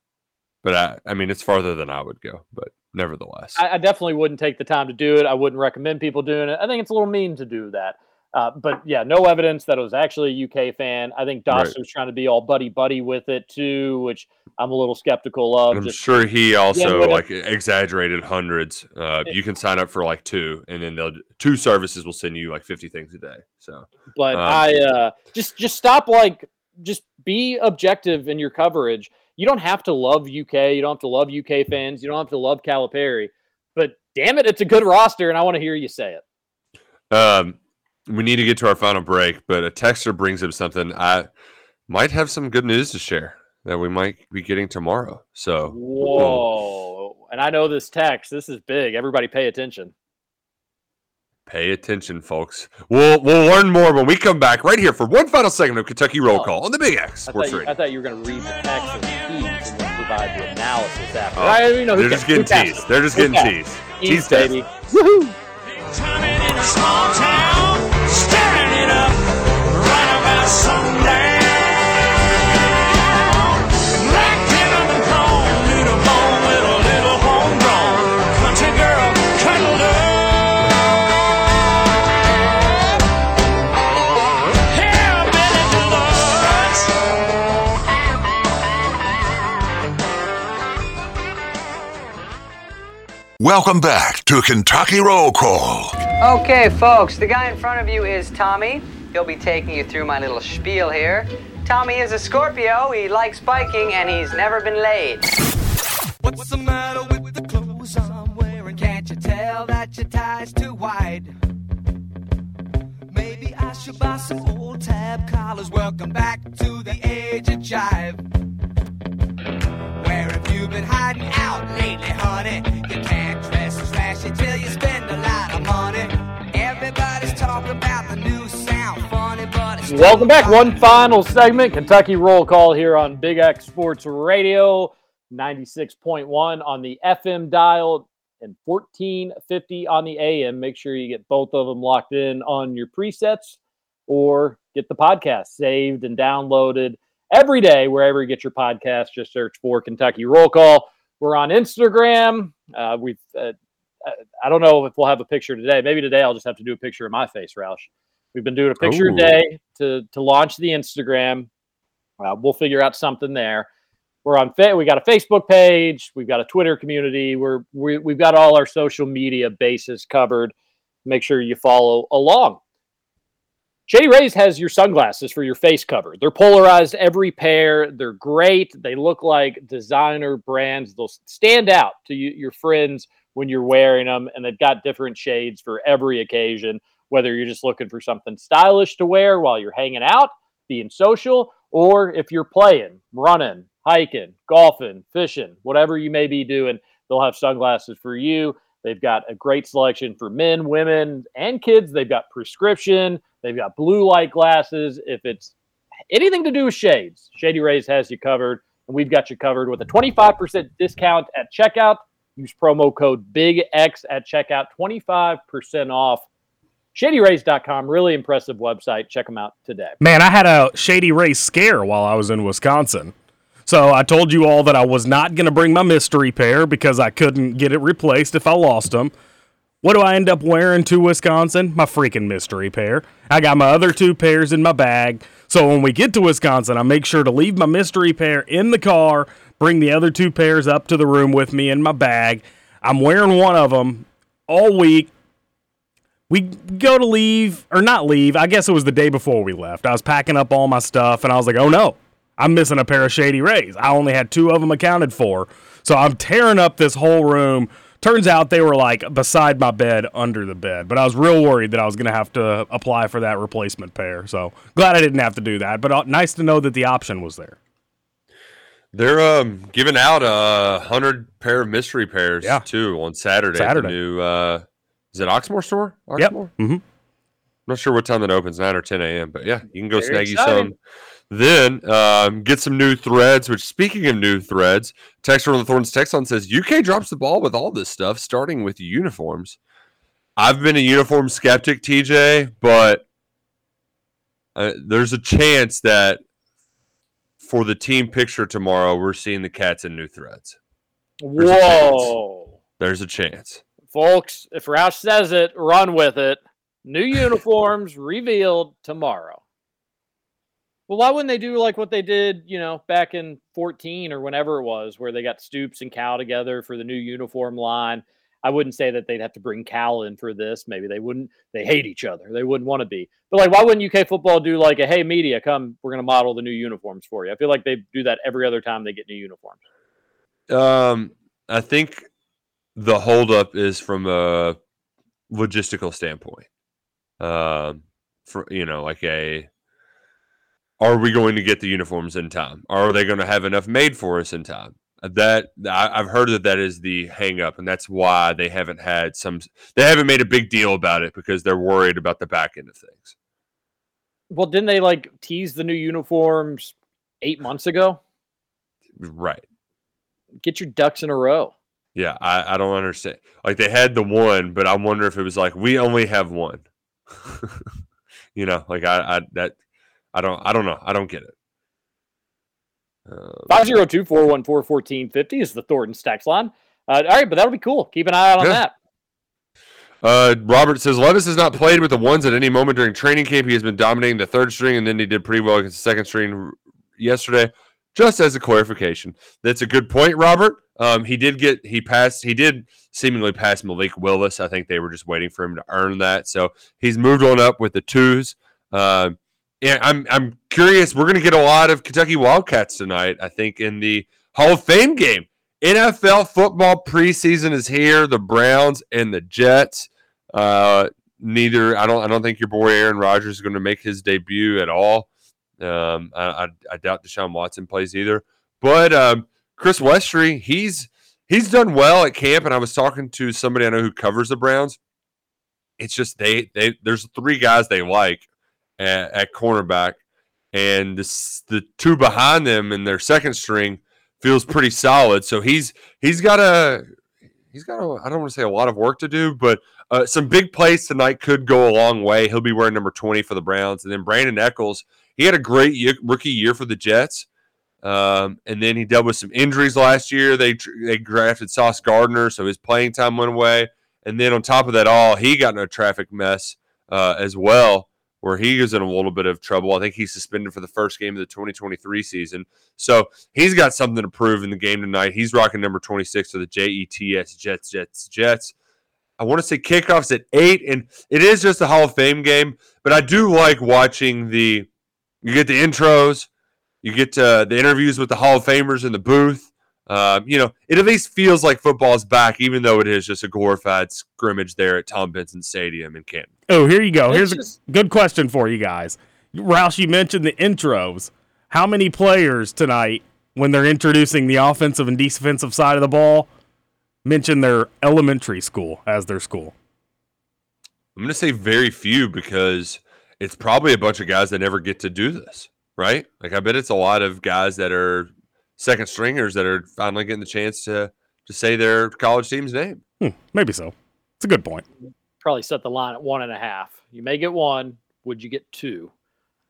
but I. I mean, it's farther than I would go, but nevertheless, I, I definitely wouldn't take the time to do it. I wouldn't recommend people doing it. I think it's a little mean to do that. Uh, but, yeah, no evidence that it was actually a U K fan. I think Doster right. was trying to be all buddy-buddy with it, too, which I'm a little skeptical of. I'm just, sure he also, like, it. exaggerated hundreds. Uh, it, you can sign up for, like, two, and then they'll two services will send you, like, fifty things a day. So, But um, I uh, – just just stop, like, just be objective in your coverage. You don't have to love U K. You don't have to love U K fans. You don't have to love Calipari. But, damn it, it's a good roster, and I want to hear you say it. Um. We need to get to our final break, but a texter brings up something. I might have some good news to share that we might be getting tomorrow. So, whoa. And I know this text. This is big. Everybody pay attention. Pay attention, folks. We'll we'll learn more when we come back right here for one final segment of Kentucky Roll oh. Call on the Big X Sports I thought you, Radio. I thought you were going to read the text and the teams and then provide the analysis after. Oh, I, you know, they're, just they're just getting teased. They're just getting teased. Teased, baby. Woohoo! In a small town. Staring it up right about sundown. Black kid on the throne, little bone, little, little homegrown. Country girl, cuddled up. Hillbilly deluxe. Welcome back to Kentucky Roll Call. Okay, folks, the guy in front of you is Tommy. He'll be taking you through my little spiel here. Tommy is a Scorpio, he likes biking, and he's never been late. What's the matter with the clothes I'm wearing? Can't you tell that your tie's too wide? Maybe I should buy some old tab collars. Welcome back to the age of jive. Where have you been hiding out lately, honey? You can't dress as flashy till you spend a lot of money. Everybody's talking about the new sound, funny, but it's welcome back. One final segment, Kentucky Roll Call here on Big X Sports Radio, ninety-six point one on the F M dial and fourteen fifty on the A M. Make sure you get both of them locked in on your presets or get the podcast saved and downloaded every day. Wherever you get your podcast, just search for Kentucky Roll Call. We're on Instagram. Uh, we've uh, I don't know if we'll have a picture today. Maybe today I'll just have to do a picture of my face, Roush. We've been doing a picture Ooh. a day to, to launch the Instagram. Uh, we'll figure out something there. We're on fa- we got a Facebook page. We've got a Twitter community. We're, we, we've got all our social media bases covered. Make sure you follow along. Shady Rays has your sunglasses for your face cover. They're polarized every pair. They're great. They look like designer brands. They'll stand out to you, your friends when you're wearing them, and they've got different shades for every occasion, whether you're just looking for something stylish to wear while you're hanging out, being social, or if you're playing, running, hiking, golfing, fishing, whatever you may be doing, they'll have sunglasses for you. They've got a great selection for men, women, and kids. They've got prescription. They've got blue light glasses. If it's anything to do with shades, Shady Rays has you covered, and we've got you covered with a twenty-five percent discount at checkout. Use promo code BIGX at checkout, twenty-five percent off Shady Rays dot com, really impressive website. Check them out today. Man, I had a Shady Rays scare while I was in Wisconsin. So I told you all that I was not going to bring my mystery pair because I couldn't get it replaced if I lost them. What do I end up wearing to Wisconsin? My freaking mystery pair. I got my other two pairs in my bag. So when we get to Wisconsin, I make sure to leave my mystery pair in the car, bring the other two pairs up to the room with me in my bag. I'm wearing one of them all week. We go to leave, or not leave, I guess it was the day before we left. I was packing up all my stuff, and I was like, oh no, I'm missing a pair of Shady Rays. I only had two of them accounted for. So I'm tearing up this whole room. Turns out they were, like, beside my bed, under the bed. But I was real worried that I was going to have to apply for that replacement pair. So glad I didn't have to do that. But nice to know that the option was there. They're um, giving out a hundred pair of mystery pairs, yeah. too, on Saturday. Saturday. The new, uh, is it Oxmoor store? Oxmoor? Yep. Mm-hmm. I'm not sure what time that opens, nine or ten a.m. But, yeah, you can go Very snaggy exciting. some. Then um, get some new threads, which, speaking of new threads, texter on the Thorns text on says, U K drops the ball with all this stuff, starting with uniforms. I've been a uniform skeptic, T J, but uh, there's a chance that for the team picture tomorrow, we're seeing the Cats in new threads. There's Whoa. A there's a chance. Folks, if Roush says it, run with it. New uniforms revealed tomorrow. Well, why wouldn't they do like what they did, you know, back in fourteen or whenever it was, where they got Stoops and Cal together for the new uniform line? I wouldn't say that they'd have to bring Cal in for this. Maybe they wouldn't. They hate each other. They wouldn't want to be. But, like, why wouldn't U K football do like a, hey, media, come, we're going to model the new uniforms for you? I feel like they do that every other time they get new uniforms. Um, I think the holdup is from a logistical standpoint. Um, for, you know, like a... Are we going to get the uniforms in time? Are they going to have enough made for us in time? That I, I've heard that that is the hang up, and that's why they haven't had some. They haven't made a big deal about it because they're worried about the back end of things. Well, didn't they like tease the new uniforms eight months ago? Right. Get your ducks in a row. Yeah, I, I don't understand. Like they had the one, but I wonder if it was like we only have one. You know, like I, I that. I don't I don't know. I don't get it. five oh two, four one four, one four five oh is the Thornton's tax line. Uh, all right, but that'll be cool. Keep an eye out on yeah. that. Uh, Robert says, Levis has not played with the ones at any moment during training camp. He has been dominating the third string, and then he did pretty well against the second string yesterday. Just as a clarification. That's a good point, Robert. Um, he did get, he passed, he did seemingly pass Malik Willis. I think they were just waiting for him to earn that. So he's moved on up with the twos. Uh, Yeah, I'm I'm curious. We're going to get a lot of Kentucky Wildcats tonight, I think, in the Hall of Fame game. N F L football preseason is here. The Browns and the Jets. Uh, neither I don't I don't think your boy Aaron Rodgers is going to make his debut at all. Um, I, I I doubt Deshaun Watson plays either. But um, Chris Westry, he's he's done well at camp, and I was talking to somebody I know who covers the Browns. It's just they they there's three guys they like At, at cornerback, and this, the two behind them in their second string feels pretty solid. So he's he's got a he's got a, I don't want to say a lot of work to do, but uh, some big plays tonight could go a long way. He'll be wearing number twenty for the Browns, and then Brandon Echols. He had a great year, rookie year for the Jets, um, and then he dealt with some injuries last year. They they drafted Sauce Gardner, so his playing time went away, and then on top of that all, he got in a traffic mess uh, as well, where he was in a little bit of trouble. I think he's suspended for the first game of the twenty twenty-three season. So he's got something to prove in the game tonight. He's rocking number twenty-six for the J E T S, Jets, Jets, Jets. I want to say kickoff's at eight, and it is just a Hall of Fame game, but I do like watching the – you get the intros, you get uh, the interviews with the Hall of Famers in the booth. Uh, you know, it at least feels like football's back, even though it is just a glorified scrimmage there at Tom Benson Stadium in Canton. Oh, here you go. Here's just a good question for you guys. Roush, you mentioned the intros. How many players tonight, when they're introducing the offensive and defensive side of the ball, mention their elementary school as their school? I'm going to say very few because it's probably a bunch of guys that never get to do this, right? Like, I bet it's a lot of guys that are – second stringers that are finally getting the chance to, to say their college team's name. Hmm, maybe so. It's a good point. probably set the line at one and a half. You may get one. Would you get two?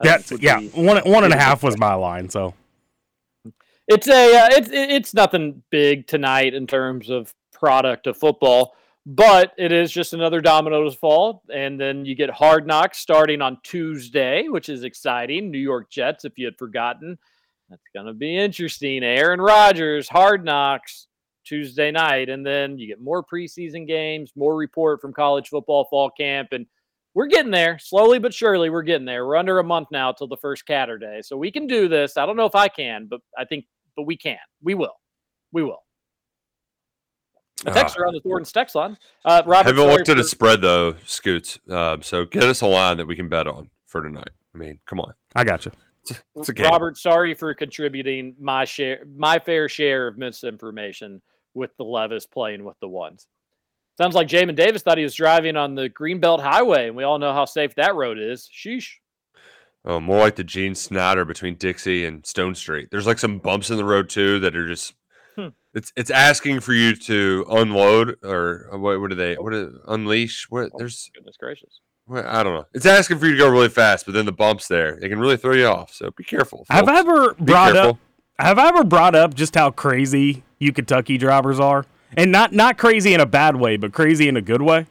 That's yeah. Be, one one and a half was my line. So it's a uh, it's it's nothing big tonight in terms of product of football, but it is just another domino to fall. And then you get Hard Knocks starting on Tuesday, which is exciting. New York Jets, if you had forgotten, that's going to be interesting. Aaron Rodgers, Hard Knocks Tuesday night, and then you get more preseason games, more report from college football fall camp, and we're getting there. Slowly but surely, we're getting there. We're under a month now till the first Catterday, so we can do this. I don't know if I can, but I think, but we can. We will. We will. The texts uh, are on the Thornton's text line. Uh, Robert, haven't looked at a spread though, Scoots. Uh, so get us a line that we can bet on for tonight. I mean, come on. I got you. It's a game. Robert, sorry for contributing my share, my fair share of misinformation with the Levis playing with the ones. Sounds like Jamin Davis thought he was driving on the Greenbelt Highway, and we all know how safe that road is. Sheesh. Oh, more like the Gene Snyder between Dixie and Stone Street. There's like some bumps in the road too that are just. Hmm. It's it's asking for you to unload or what? What do they? What do unleash? What? Oh, there's goodness gracious. I don't know. It's asking for you to go really fast, but then the bumps there, they can really throw you off. So be careful, folks. Have I ever be brought careful. up? Have I ever brought up just how crazy you Kentucky drivers are, and not not crazy in a bad way, but crazy in a good way?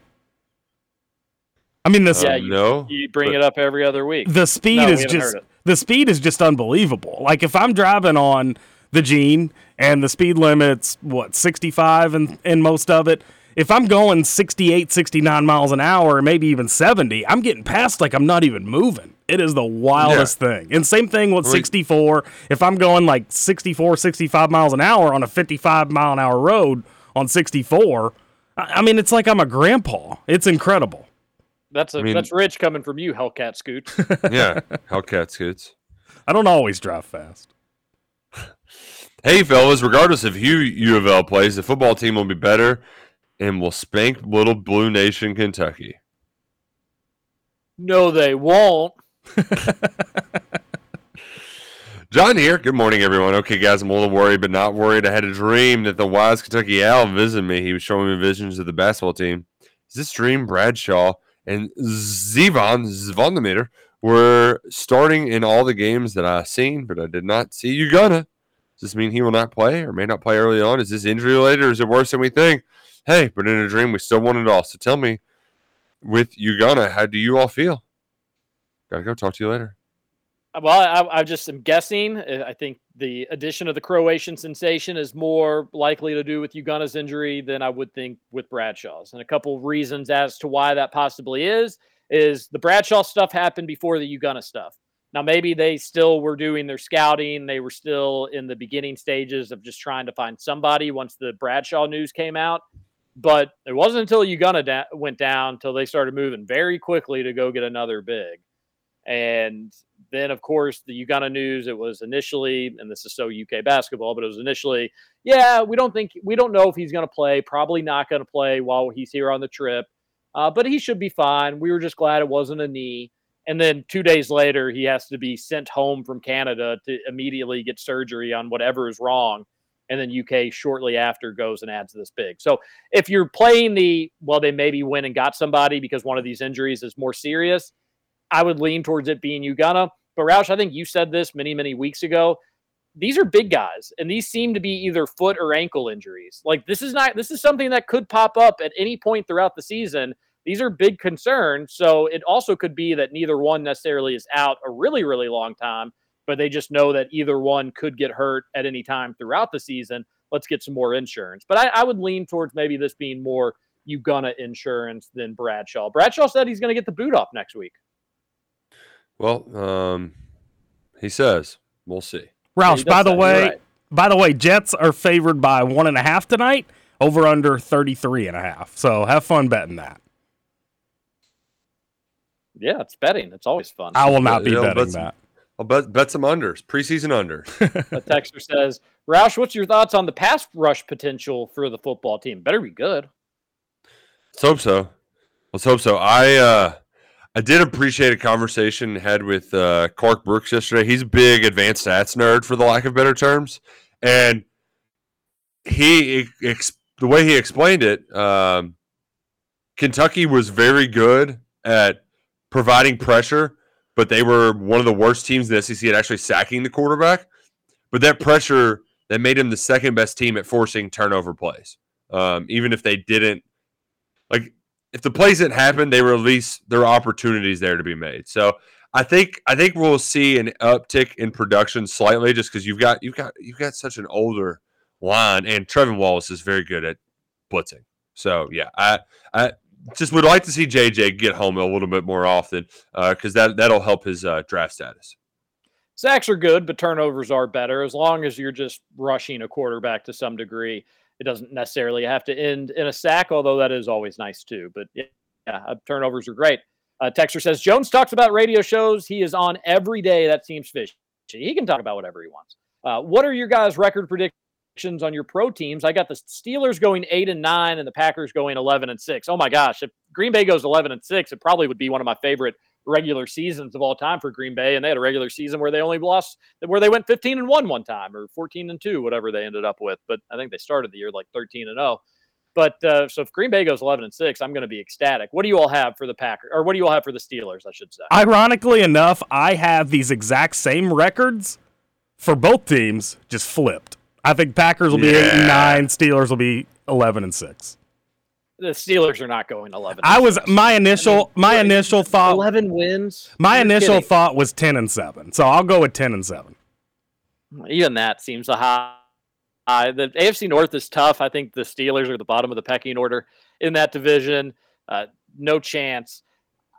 I mean, the uh, yeah, you, no, you bring it up every other week. The speed no, is just the speed is just unbelievable. Like if I'm driving on the Gene and the speed limit's what sixty-five and in most of it. If I'm going sixty-eight, sixty-nine miles an hour, or maybe even seventy, I'm getting past like I'm not even moving. It is the wildest yeah. thing. And same thing with sixty-four. If I'm going like sixty-four, sixty-five miles an hour on a fifty-five mile an hour road on sixty-four, I mean, it's like I'm a grandpa. It's incredible. That's a, I mean, that's rich coming from you, Hellcat Scoots. Yeah, Hellcat Scoots. I don't always drive fast. Hey, fellas, regardless of who U of L plays, the football team will be better. And will spank little Blue Nation, Kentucky. No, they won't. John here. Good morning, everyone. Okay, guys, I'm a little worried, but not worried. I had a dream that the wise Kentucky Owl visited me. He was showing me visions of the basketball team. Is this dream Bradshaw and Zvon Zvondemeter were starting in all the games that I seen, but I did not see Ugonna. Does this mean he will not play or may not play early on? Is this injury related or is it worse than we think? Hey, but in a dream, we still want it all. So tell me, with Ugonna, how do you all feel? Gotta go. Talk to you later. Well, I, I just am guessing. I think the addition of the Croatian sensation is more likely to do with Uganda's injury than I would think with Bradshaw's. And a couple of reasons as to why that possibly is, is the Bradshaw stuff happened before the Ugonna stuff. Now, maybe they still were doing their scouting. They were still in the beginning stages of just trying to find somebody once the Bradshaw news came out. But it wasn't until Ugonna da- went down until they started moving very quickly to go get another big. And then, of course, the Ugonna news, it was initially, and this is so U K basketball, but it was initially, yeah, we don't think, we don't know if he's going to play, probably not going to play while he's here on the trip, uh, but he should be fine. We were just glad it wasn't a knee. And then two days later, he has to be sent home from Canada to immediately get surgery on whatever is wrong. And then U K shortly after goes and adds this big. So if you're playing the, well, they maybe went and got somebody because one of these injuries is more serious, I would lean towards it being Ugonna. But Roush, I think you said this many, many weeks ago. These are big guys, and these seem to be either foot or ankle injuries. Like this is not, this is something that could pop up at any point throughout the season. These are big concerns. So it also could be that neither one necessarily is out a really, really long time, but they just know that either one could get hurt at any time throughout the season. Let's get some more insurance. But I, I would lean towards maybe this being more Ugonna insurance than Bradshaw. Bradshaw said he's going to get the boot off next week. Well, um, he says. We'll see. Roush, by the way, right. by the way, Jets are favored by one and a half tonight, over under thirty-three and a half. So have fun betting that. Yeah, it's betting. It's always fun. I will not be It'll betting bet some, that. I'll bet, bet some unders, preseason unders. A texter says, Roush, what's your thoughts on the pass rush potential for the football team? Better be good. Let's hope so. Let's hope so. I uh, I did appreciate a conversation I had with uh, Clark Brooks yesterday. He's a big advanced stats nerd, for the lack of better terms. And he ex- the way he explained it, um, Kentucky was very good at providing pressure, but they were one of the worst teams in the S E C at actually sacking the quarterback. But that pressure, that made him the second best team at forcing turnover plays. Um, even if they didn't, like if the plays didn't happen, they were at least there were opportunities there to be made. So I think I think we'll see an uptick in production slightly, just because you've got you've got you've got such an older line, and Trevin Wallace is very good at blitzing. So yeah, I I just would like to see J J get home a little bit more often, because uh, that that'll help his uh, draft status. Sacks are good, but turnovers are better. As long as you're just rushing a quarterback to some degree, it doesn't necessarily have to end in a sack, although that is always nice too. But yeah, turnovers are great. Uh, Texter says, Jones talks about radio shows. He is on every day. That seems fishy. He can talk about whatever he wants. Uh, what are your guys' record predictions on your pro teams? I got the Steelers going eight and nine and the Packers going eleven and six. Oh my gosh. If Green Bay goes eleven and six, it probably would be one of my favorite regular seasons of all time for Green Bay, and they had a regular season where they only lost, where they went fifteen and one one time, or fourteen and two, whatever they ended up with. But I think they started the year like thirteen and oh. But uh, so if Green Bay goes eleven and six, I'm going to be ecstatic. What do you all have for the Packers, or what do you all have for the Steelers, I should say? Ironically enough, I have these exact same records for both teams, just flipped. I think Packers will be yeah. eight and nine, Steelers will be eleven and six. The Steelers are not going eleven. I was my initial my initial thought eleven wins. My You're initial kidding. thought was ten and seven, so I'll go with ten and seven. Even that seems a high. Uh, the A F C North is tough. I think the Steelers are the bottom of the pecking order in that division. Uh, no chance.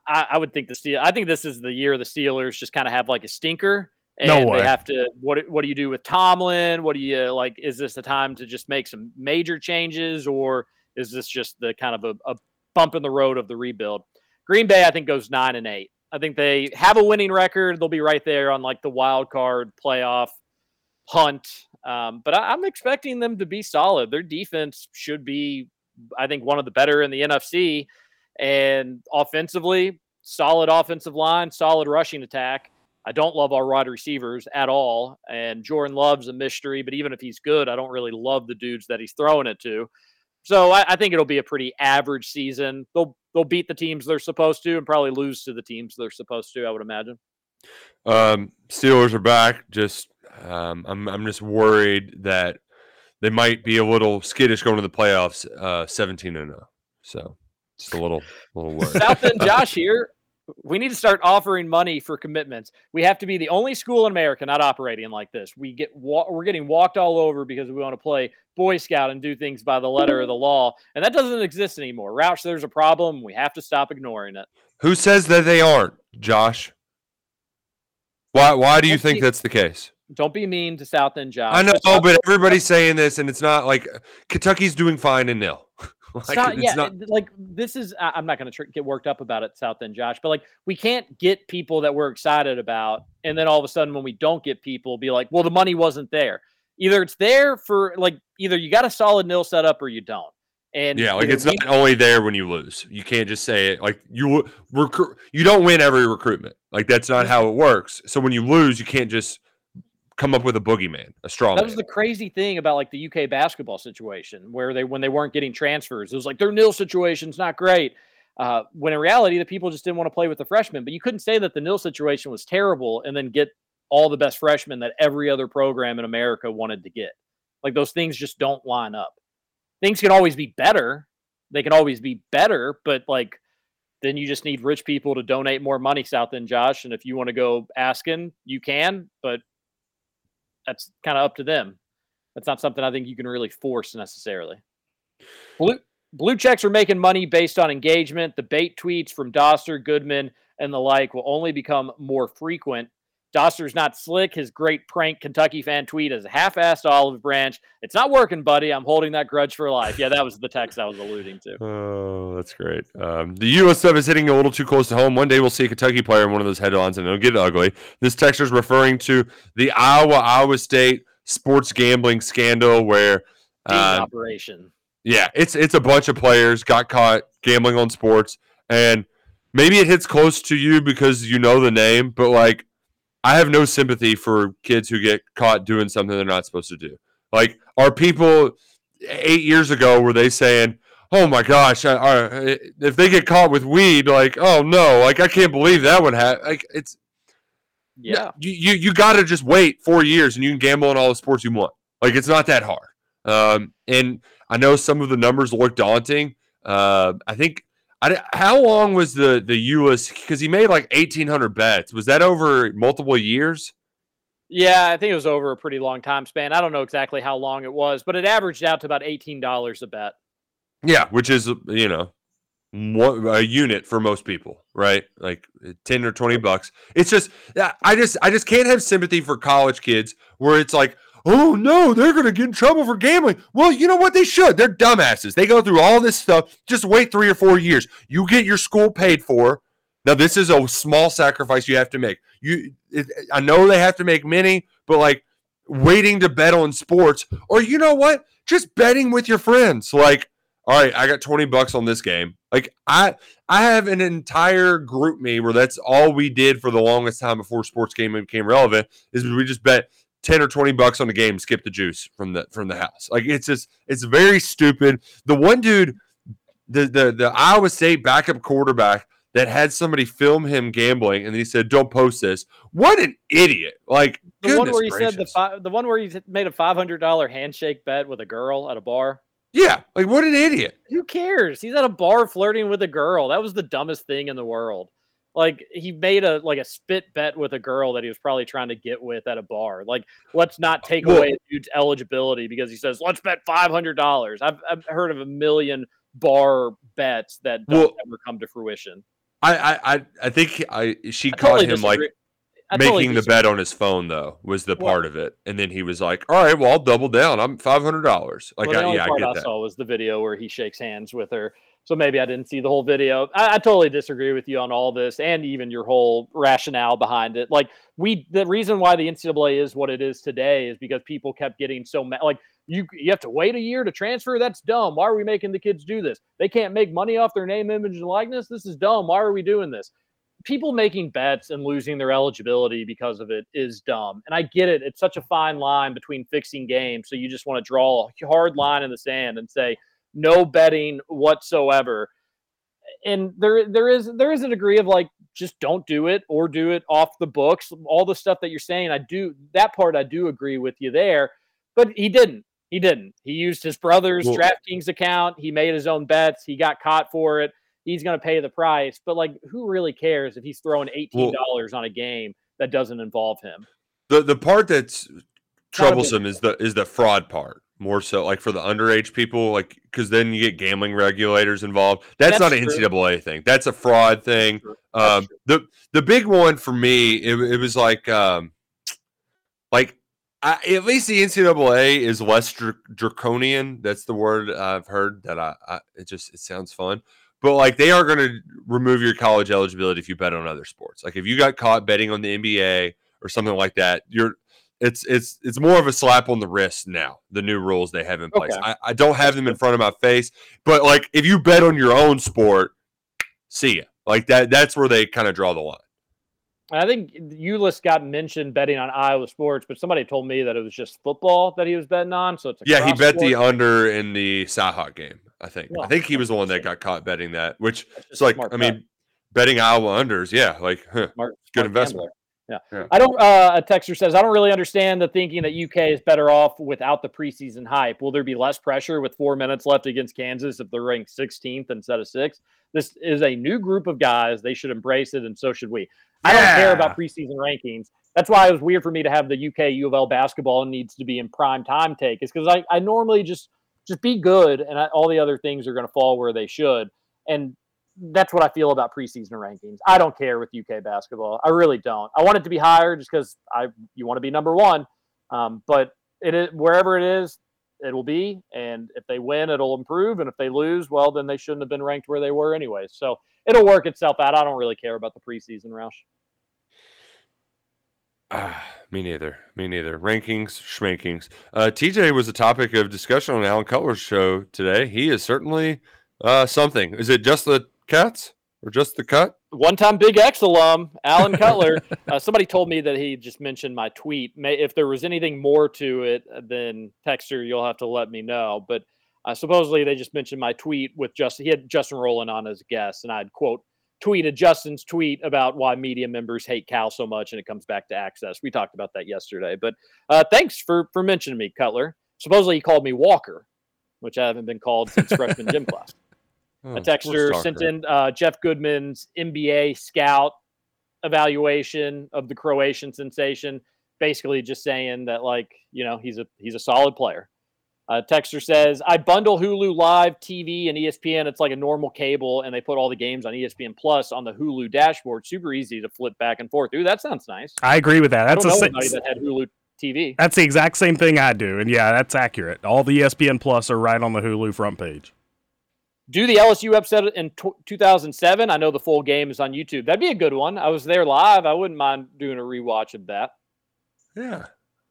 I, I would think the Steelers. I think this is the year the Steelers just kind of have like a stinker. And no they have to, what What do you do with Tomlin? What do you like? Is this the time to just make some major changes, or is this just the kind of a, a bump in the road of the rebuild? Green Bay, I think, goes nine and eight. I think they have a winning record. They'll be right there on like the wild card playoff hunt. Um, but I, I'm expecting them to be solid. Their defense should be, I think, one of the better in the N F C. And offensively, solid offensive line, solid rushing attack. I don't love our wide receivers at all. And Jordan Love's a mystery, but even if he's good, I don't really love the dudes that he's throwing it to. So I, I think it'll be a pretty average season. They'll they'll beat the teams they're supposed to and probably lose to the teams they're supposed to, I would imagine. Um, Steelers are back. Just um, I'm I'm just worried that they might be a little skittish going to the playoffs, uh, seventeen and oh. So just a little little worried. South End Josh here. We need to start offering money for commitments. We have to be the only school in America not operating like this. We get wa- we're getting walked all over because we want to play Boy Scout and do things by the letter of the law, and that doesn't exist anymore. Roush, there's a problem. We have to stop ignoring it. Who says that they aren't, Josh? Why Why do you think that's the case? Don't be mean to South End Josh. I know, oh, but everybody's saying this, and it's not like Kentucky's doing fine and nil. Like, it's not, it's yeah, not... like this is, I'm not going to tr- get worked up about it, South End Josh, but like we can't get people that we're excited about. And then all of a sudden when we don't get people, be like, well, the money wasn't there. Either it's there for like, either you got a solid nil setup or you don't. And yeah, like it's we... not only there when you lose. You can't just say it like you recruit, you don't win every recruitment. Like that's not how it works. So when you lose, you can't just come up with a boogeyman, a straw man. That was the crazy thing about like the U K basketball situation, where they when they weren't getting transfers, it was like their nil situation's not great. Uh, when in reality, the people just didn't want to play with the freshmen. But you couldn't say that the nil situation was terrible and then get all the best freshmen that every other program in America wanted to get. Like those things just don't line up. Things can always be better. They can always be better, but like then you just need rich people to donate more money, South End Josh. And if you want to go asking, you can, but that's kind of up to them. That's not something I think you can really force necessarily. Blue, blue checks are making money based on engagement. The bait tweets from Doster, Goodman, and the like will only become more frequent. Doster's not slick. His great prank Kentucky fan tweet is a half-assed olive branch. It's not working, buddy. I'm holding that grudge for life. Yeah, that was the text I was alluding to. Oh, that's great. Um, the U S F is hitting a little too close to home. One day we'll see a Kentucky player in one of those headlines, and it'll get ugly. This texter is referring to the Iowa, Iowa State sports gambling scandal where... Uh, operation. Yeah, it's it's a bunch of players got caught gambling on sports, and maybe it hits close to you because you know the name, but like, I have no sympathy for kids who get caught doing something they're not supposed to do. Like, are people eight years ago, were they saying, oh my gosh, I, I, if they get caught with weed, like, oh no, like I can't believe that would happen. Like it's, yeah, you you, you got to just wait four years and you can gamble on all the sports you want. Like it's not that hard. Um, and I know some of the numbers look daunting. Uh, I think I how long was the the U S because he made like eighteen hundred bets. Was that over multiple years? Yeah, I think it was over a pretty long time span. I don't know exactly how long it was, but it averaged out to about eighteen dollars a bet. Yeah, which is, you know, one, a unit for most people, right? Like ten or twenty bucks. It's just, I just I just can't have sympathy for college kids where it's like, oh no, they're going to get in trouble for gambling. Well, you know what? They should. They're dumbasses. They go through all this stuff. Just wait three or four years. You get your school paid for. Now, this is a small sacrifice you have to make. You, it, I know they have to make many, but like waiting to bet on sports, or you know what? Just betting with your friends. Like, all right, I got twenty bucks on this game. Like, I I have an entire group me where that's all we did for the longest time before sports gaming became relevant is we just bet ten or twenty bucks on the game, skip the juice from the from the house. Like, it's just, it's very stupid. The one dude, the the the Iowa State backup quarterback, that had somebody film him gambling, and he said, "Don't post this." What an idiot! Like the one where he gracious. said the fi- the one where he made a five hundred dollar handshake bet with a girl at a bar. Yeah, like what an idiot! Who cares? He's at a bar flirting with a girl. That was the dumbest thing in the world. Like he made a like a spit bet with a girl that he was probably trying to get with at a bar. Like let's not take well, away a dude's eligibility because he says let's bet five hundred dollars. I've I've heard of a million bar bets that don't well, ever come to fruition. I I I think I she I caught totally him disagree. like I making totally the bet on his phone though was the well, part of it, and then he was like, "All right, well I'll double down. I'm five hundred dollars." Like, well, the I, only yeah, part I, get I saw that. was the video where he shakes hands with her, so maybe I didn't see the whole video. I, I totally disagree with you on all this, and even your whole rationale behind it. Like we, the reason why the N C double A is what it is today is because people kept getting so mad. Like you, you have to wait a year to transfer. That's dumb. Why are we making the kids do this? They can't make money off their name, image, and likeness. This is dumb. Why are we doing this? People making bets and losing their eligibility because of it is dumb. And I get it. It's such a fine line between fixing games. So you just want to draw a hard line in the sand and say no betting whatsoever. And there, there is, there is a degree of like, just don't do it or do it off the books. All the stuff that you're saying, I do that part. I do agree with you there, but he didn't. He didn't. He used his brother's Whoa. DraftKings account. He made his own bets. He got caught for it. He's going to pay the price. But, like, who really cares if he's throwing eighteen dollars Whoa. on a game that doesn't involve him? The the part that's troublesome is the is the fraud part, more so, like, for the underage people, like, because then you get gambling regulators involved. That's, that's not an N C double A true. thing. That's a fraud thing. Um, the the big one for me, it, it was like, um, like, I, at least the N C double A is less dr- draconian. That's the word I've heard that I, I, it just, it sounds fun, but like they are going to remove your college eligibility if you bet on other sports. Like if you got caught betting on the N B A or something like that, you're it's, it's, it's more of a slap on the wrist now, the new rules they have in place. Okay. I, I don't have them in front of my face, but like if you bet on your own sport, see ya. Like that, that's where they kind of draw the line. I think Ulyss got mentioned betting on Iowa sports, but somebody told me that it was just football that he was betting on. So it's a yeah, he bet the under in the Cy-Hawk game. I think no, I think he was the one that got caught betting that. Which is like, I mean, bet. betting Iowa unders, yeah, like huh, smart, good smart investment. Yeah. yeah, I don't. Uh, a texter says I don't really understand the thinking that U K is better off without the preseason hype. Will there be less pressure with four minutes left against Kansas if they're ranked sixteenth instead of sixth? This is a new group of guys. They should embrace it, and so should we. I don't yeah. care about preseason rankings. That's why it was weird for me to have the U K U of L basketball needs to be in prime time take. Is because I, I normally just just be good, and I, all the other things are going to fall where they should. And that's what I feel about preseason rankings. I don't care with U K basketball. I really don't. I want it to be higher just because I you want to be number one. Um, but it is, wherever it is, it will be. And if they win, it'll improve. And if they lose, well, then they shouldn't have been ranked where they were anyway. So it'll work itself out. I don't really care about the preseason, Roush. Uh, me neither. Me neither. Rankings, schmankings. Uh, T J was a topic of discussion on Alan Cutler's show today. He is certainly uh, something. Is it just the Cats or just the cut? One-time Big X alum, Alan Cutler. uh, somebody told me that he just mentioned my tweet. May, if there was anything more to it, then Texter, you'll have to let me know. But Uh, supposedly, they just mentioned my tweet with Justin. He had Justin Rowland on as a guest, and I'd quote tweeted Justin's tweet about why media members hate Cal so much, and it comes back to access. We talked about that yesterday, but uh, thanks for for mentioning me, Cutler. Supposedly, he called me Walker, which I haven't been called since freshman gym class. Oh, a texter sent in uh, Jeff Goodman's N B A scout evaluation of the Croatian sensation, basically just saying that, like, you know, he's a he's a solid player. Uh, texter says, I bundle Hulu Live, T V, and E S P N. It's like a normal cable, and they put all the games on E S P N Plus on the Hulu dashboard. Super easy to flip back and forth. Ooh, that sounds nice. I agree with that. That's I don't know anybody that had Hulu T V. That's the exact same thing I do, and yeah, that's accurate. All the E S P N Plus are right on the Hulu front page. Do the L S U upset in two thousand seven? I know the full game is on YouTube. That'd be a good one. I was there live. I wouldn't mind doing a rewatch of that. Yeah,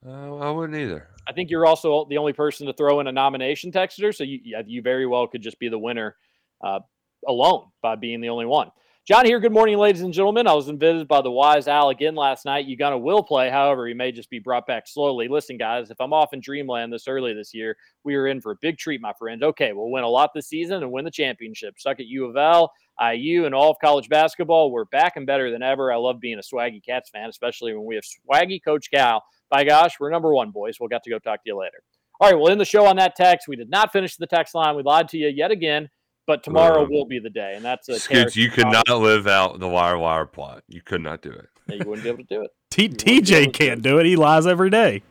uh, I wouldn't either. I think you're also the only person to throw in a nomination, Texter, so you, you very well could just be the winner uh, alone by being the only one. John here. Good morning, ladies and gentlemen. I was invited by the wise Al again last night. Ugonna will play. However, he may just be brought back slowly. Listen, guys, if I'm off in dreamland this early this year, we are in for a big treat, my friend. Okay, we'll win a lot this season and win the championship. Suck at U of L, I U, and all of college basketball. We're back and better than ever. I love being a Swaggy Cats fan, especially when we have Swaggy Coach Cal. By gosh, we're number one, boys. We'll get to go talk to you later. All right, we'll end the show on that text. We did not finish the text line. We lied to you yet again. But tomorrow um, will be the day, and that's a Scoots, you could not live out the wire wire plot. You could not do it. Yeah, you wouldn't be able to do it. T- T J can't do it. He lies every day.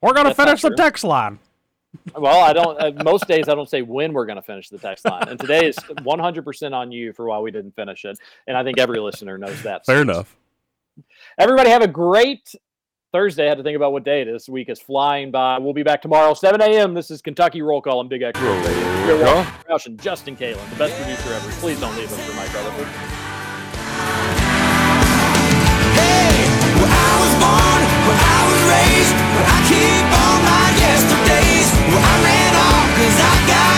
We're going to finish the text line. Well, I don't. Uh, most days I don't say when we're going to finish the text line, and today is one hundred percent on you for why we didn't finish it, and I think every listener knows that. Fair enough. Everybody have a great Thursday. I had to think about what day it is. This week is flying by. We'll be back tomorrow, seven a.m. This is Kentucky Roll Call on Big X. Roll Call. Roush and Justin Cullen, the best yeah. producer ever. Please don't leave him for Mike Rutherford. Hey, where I was born, where I was raised, where I keep all my yesterdays, where I ran off because I got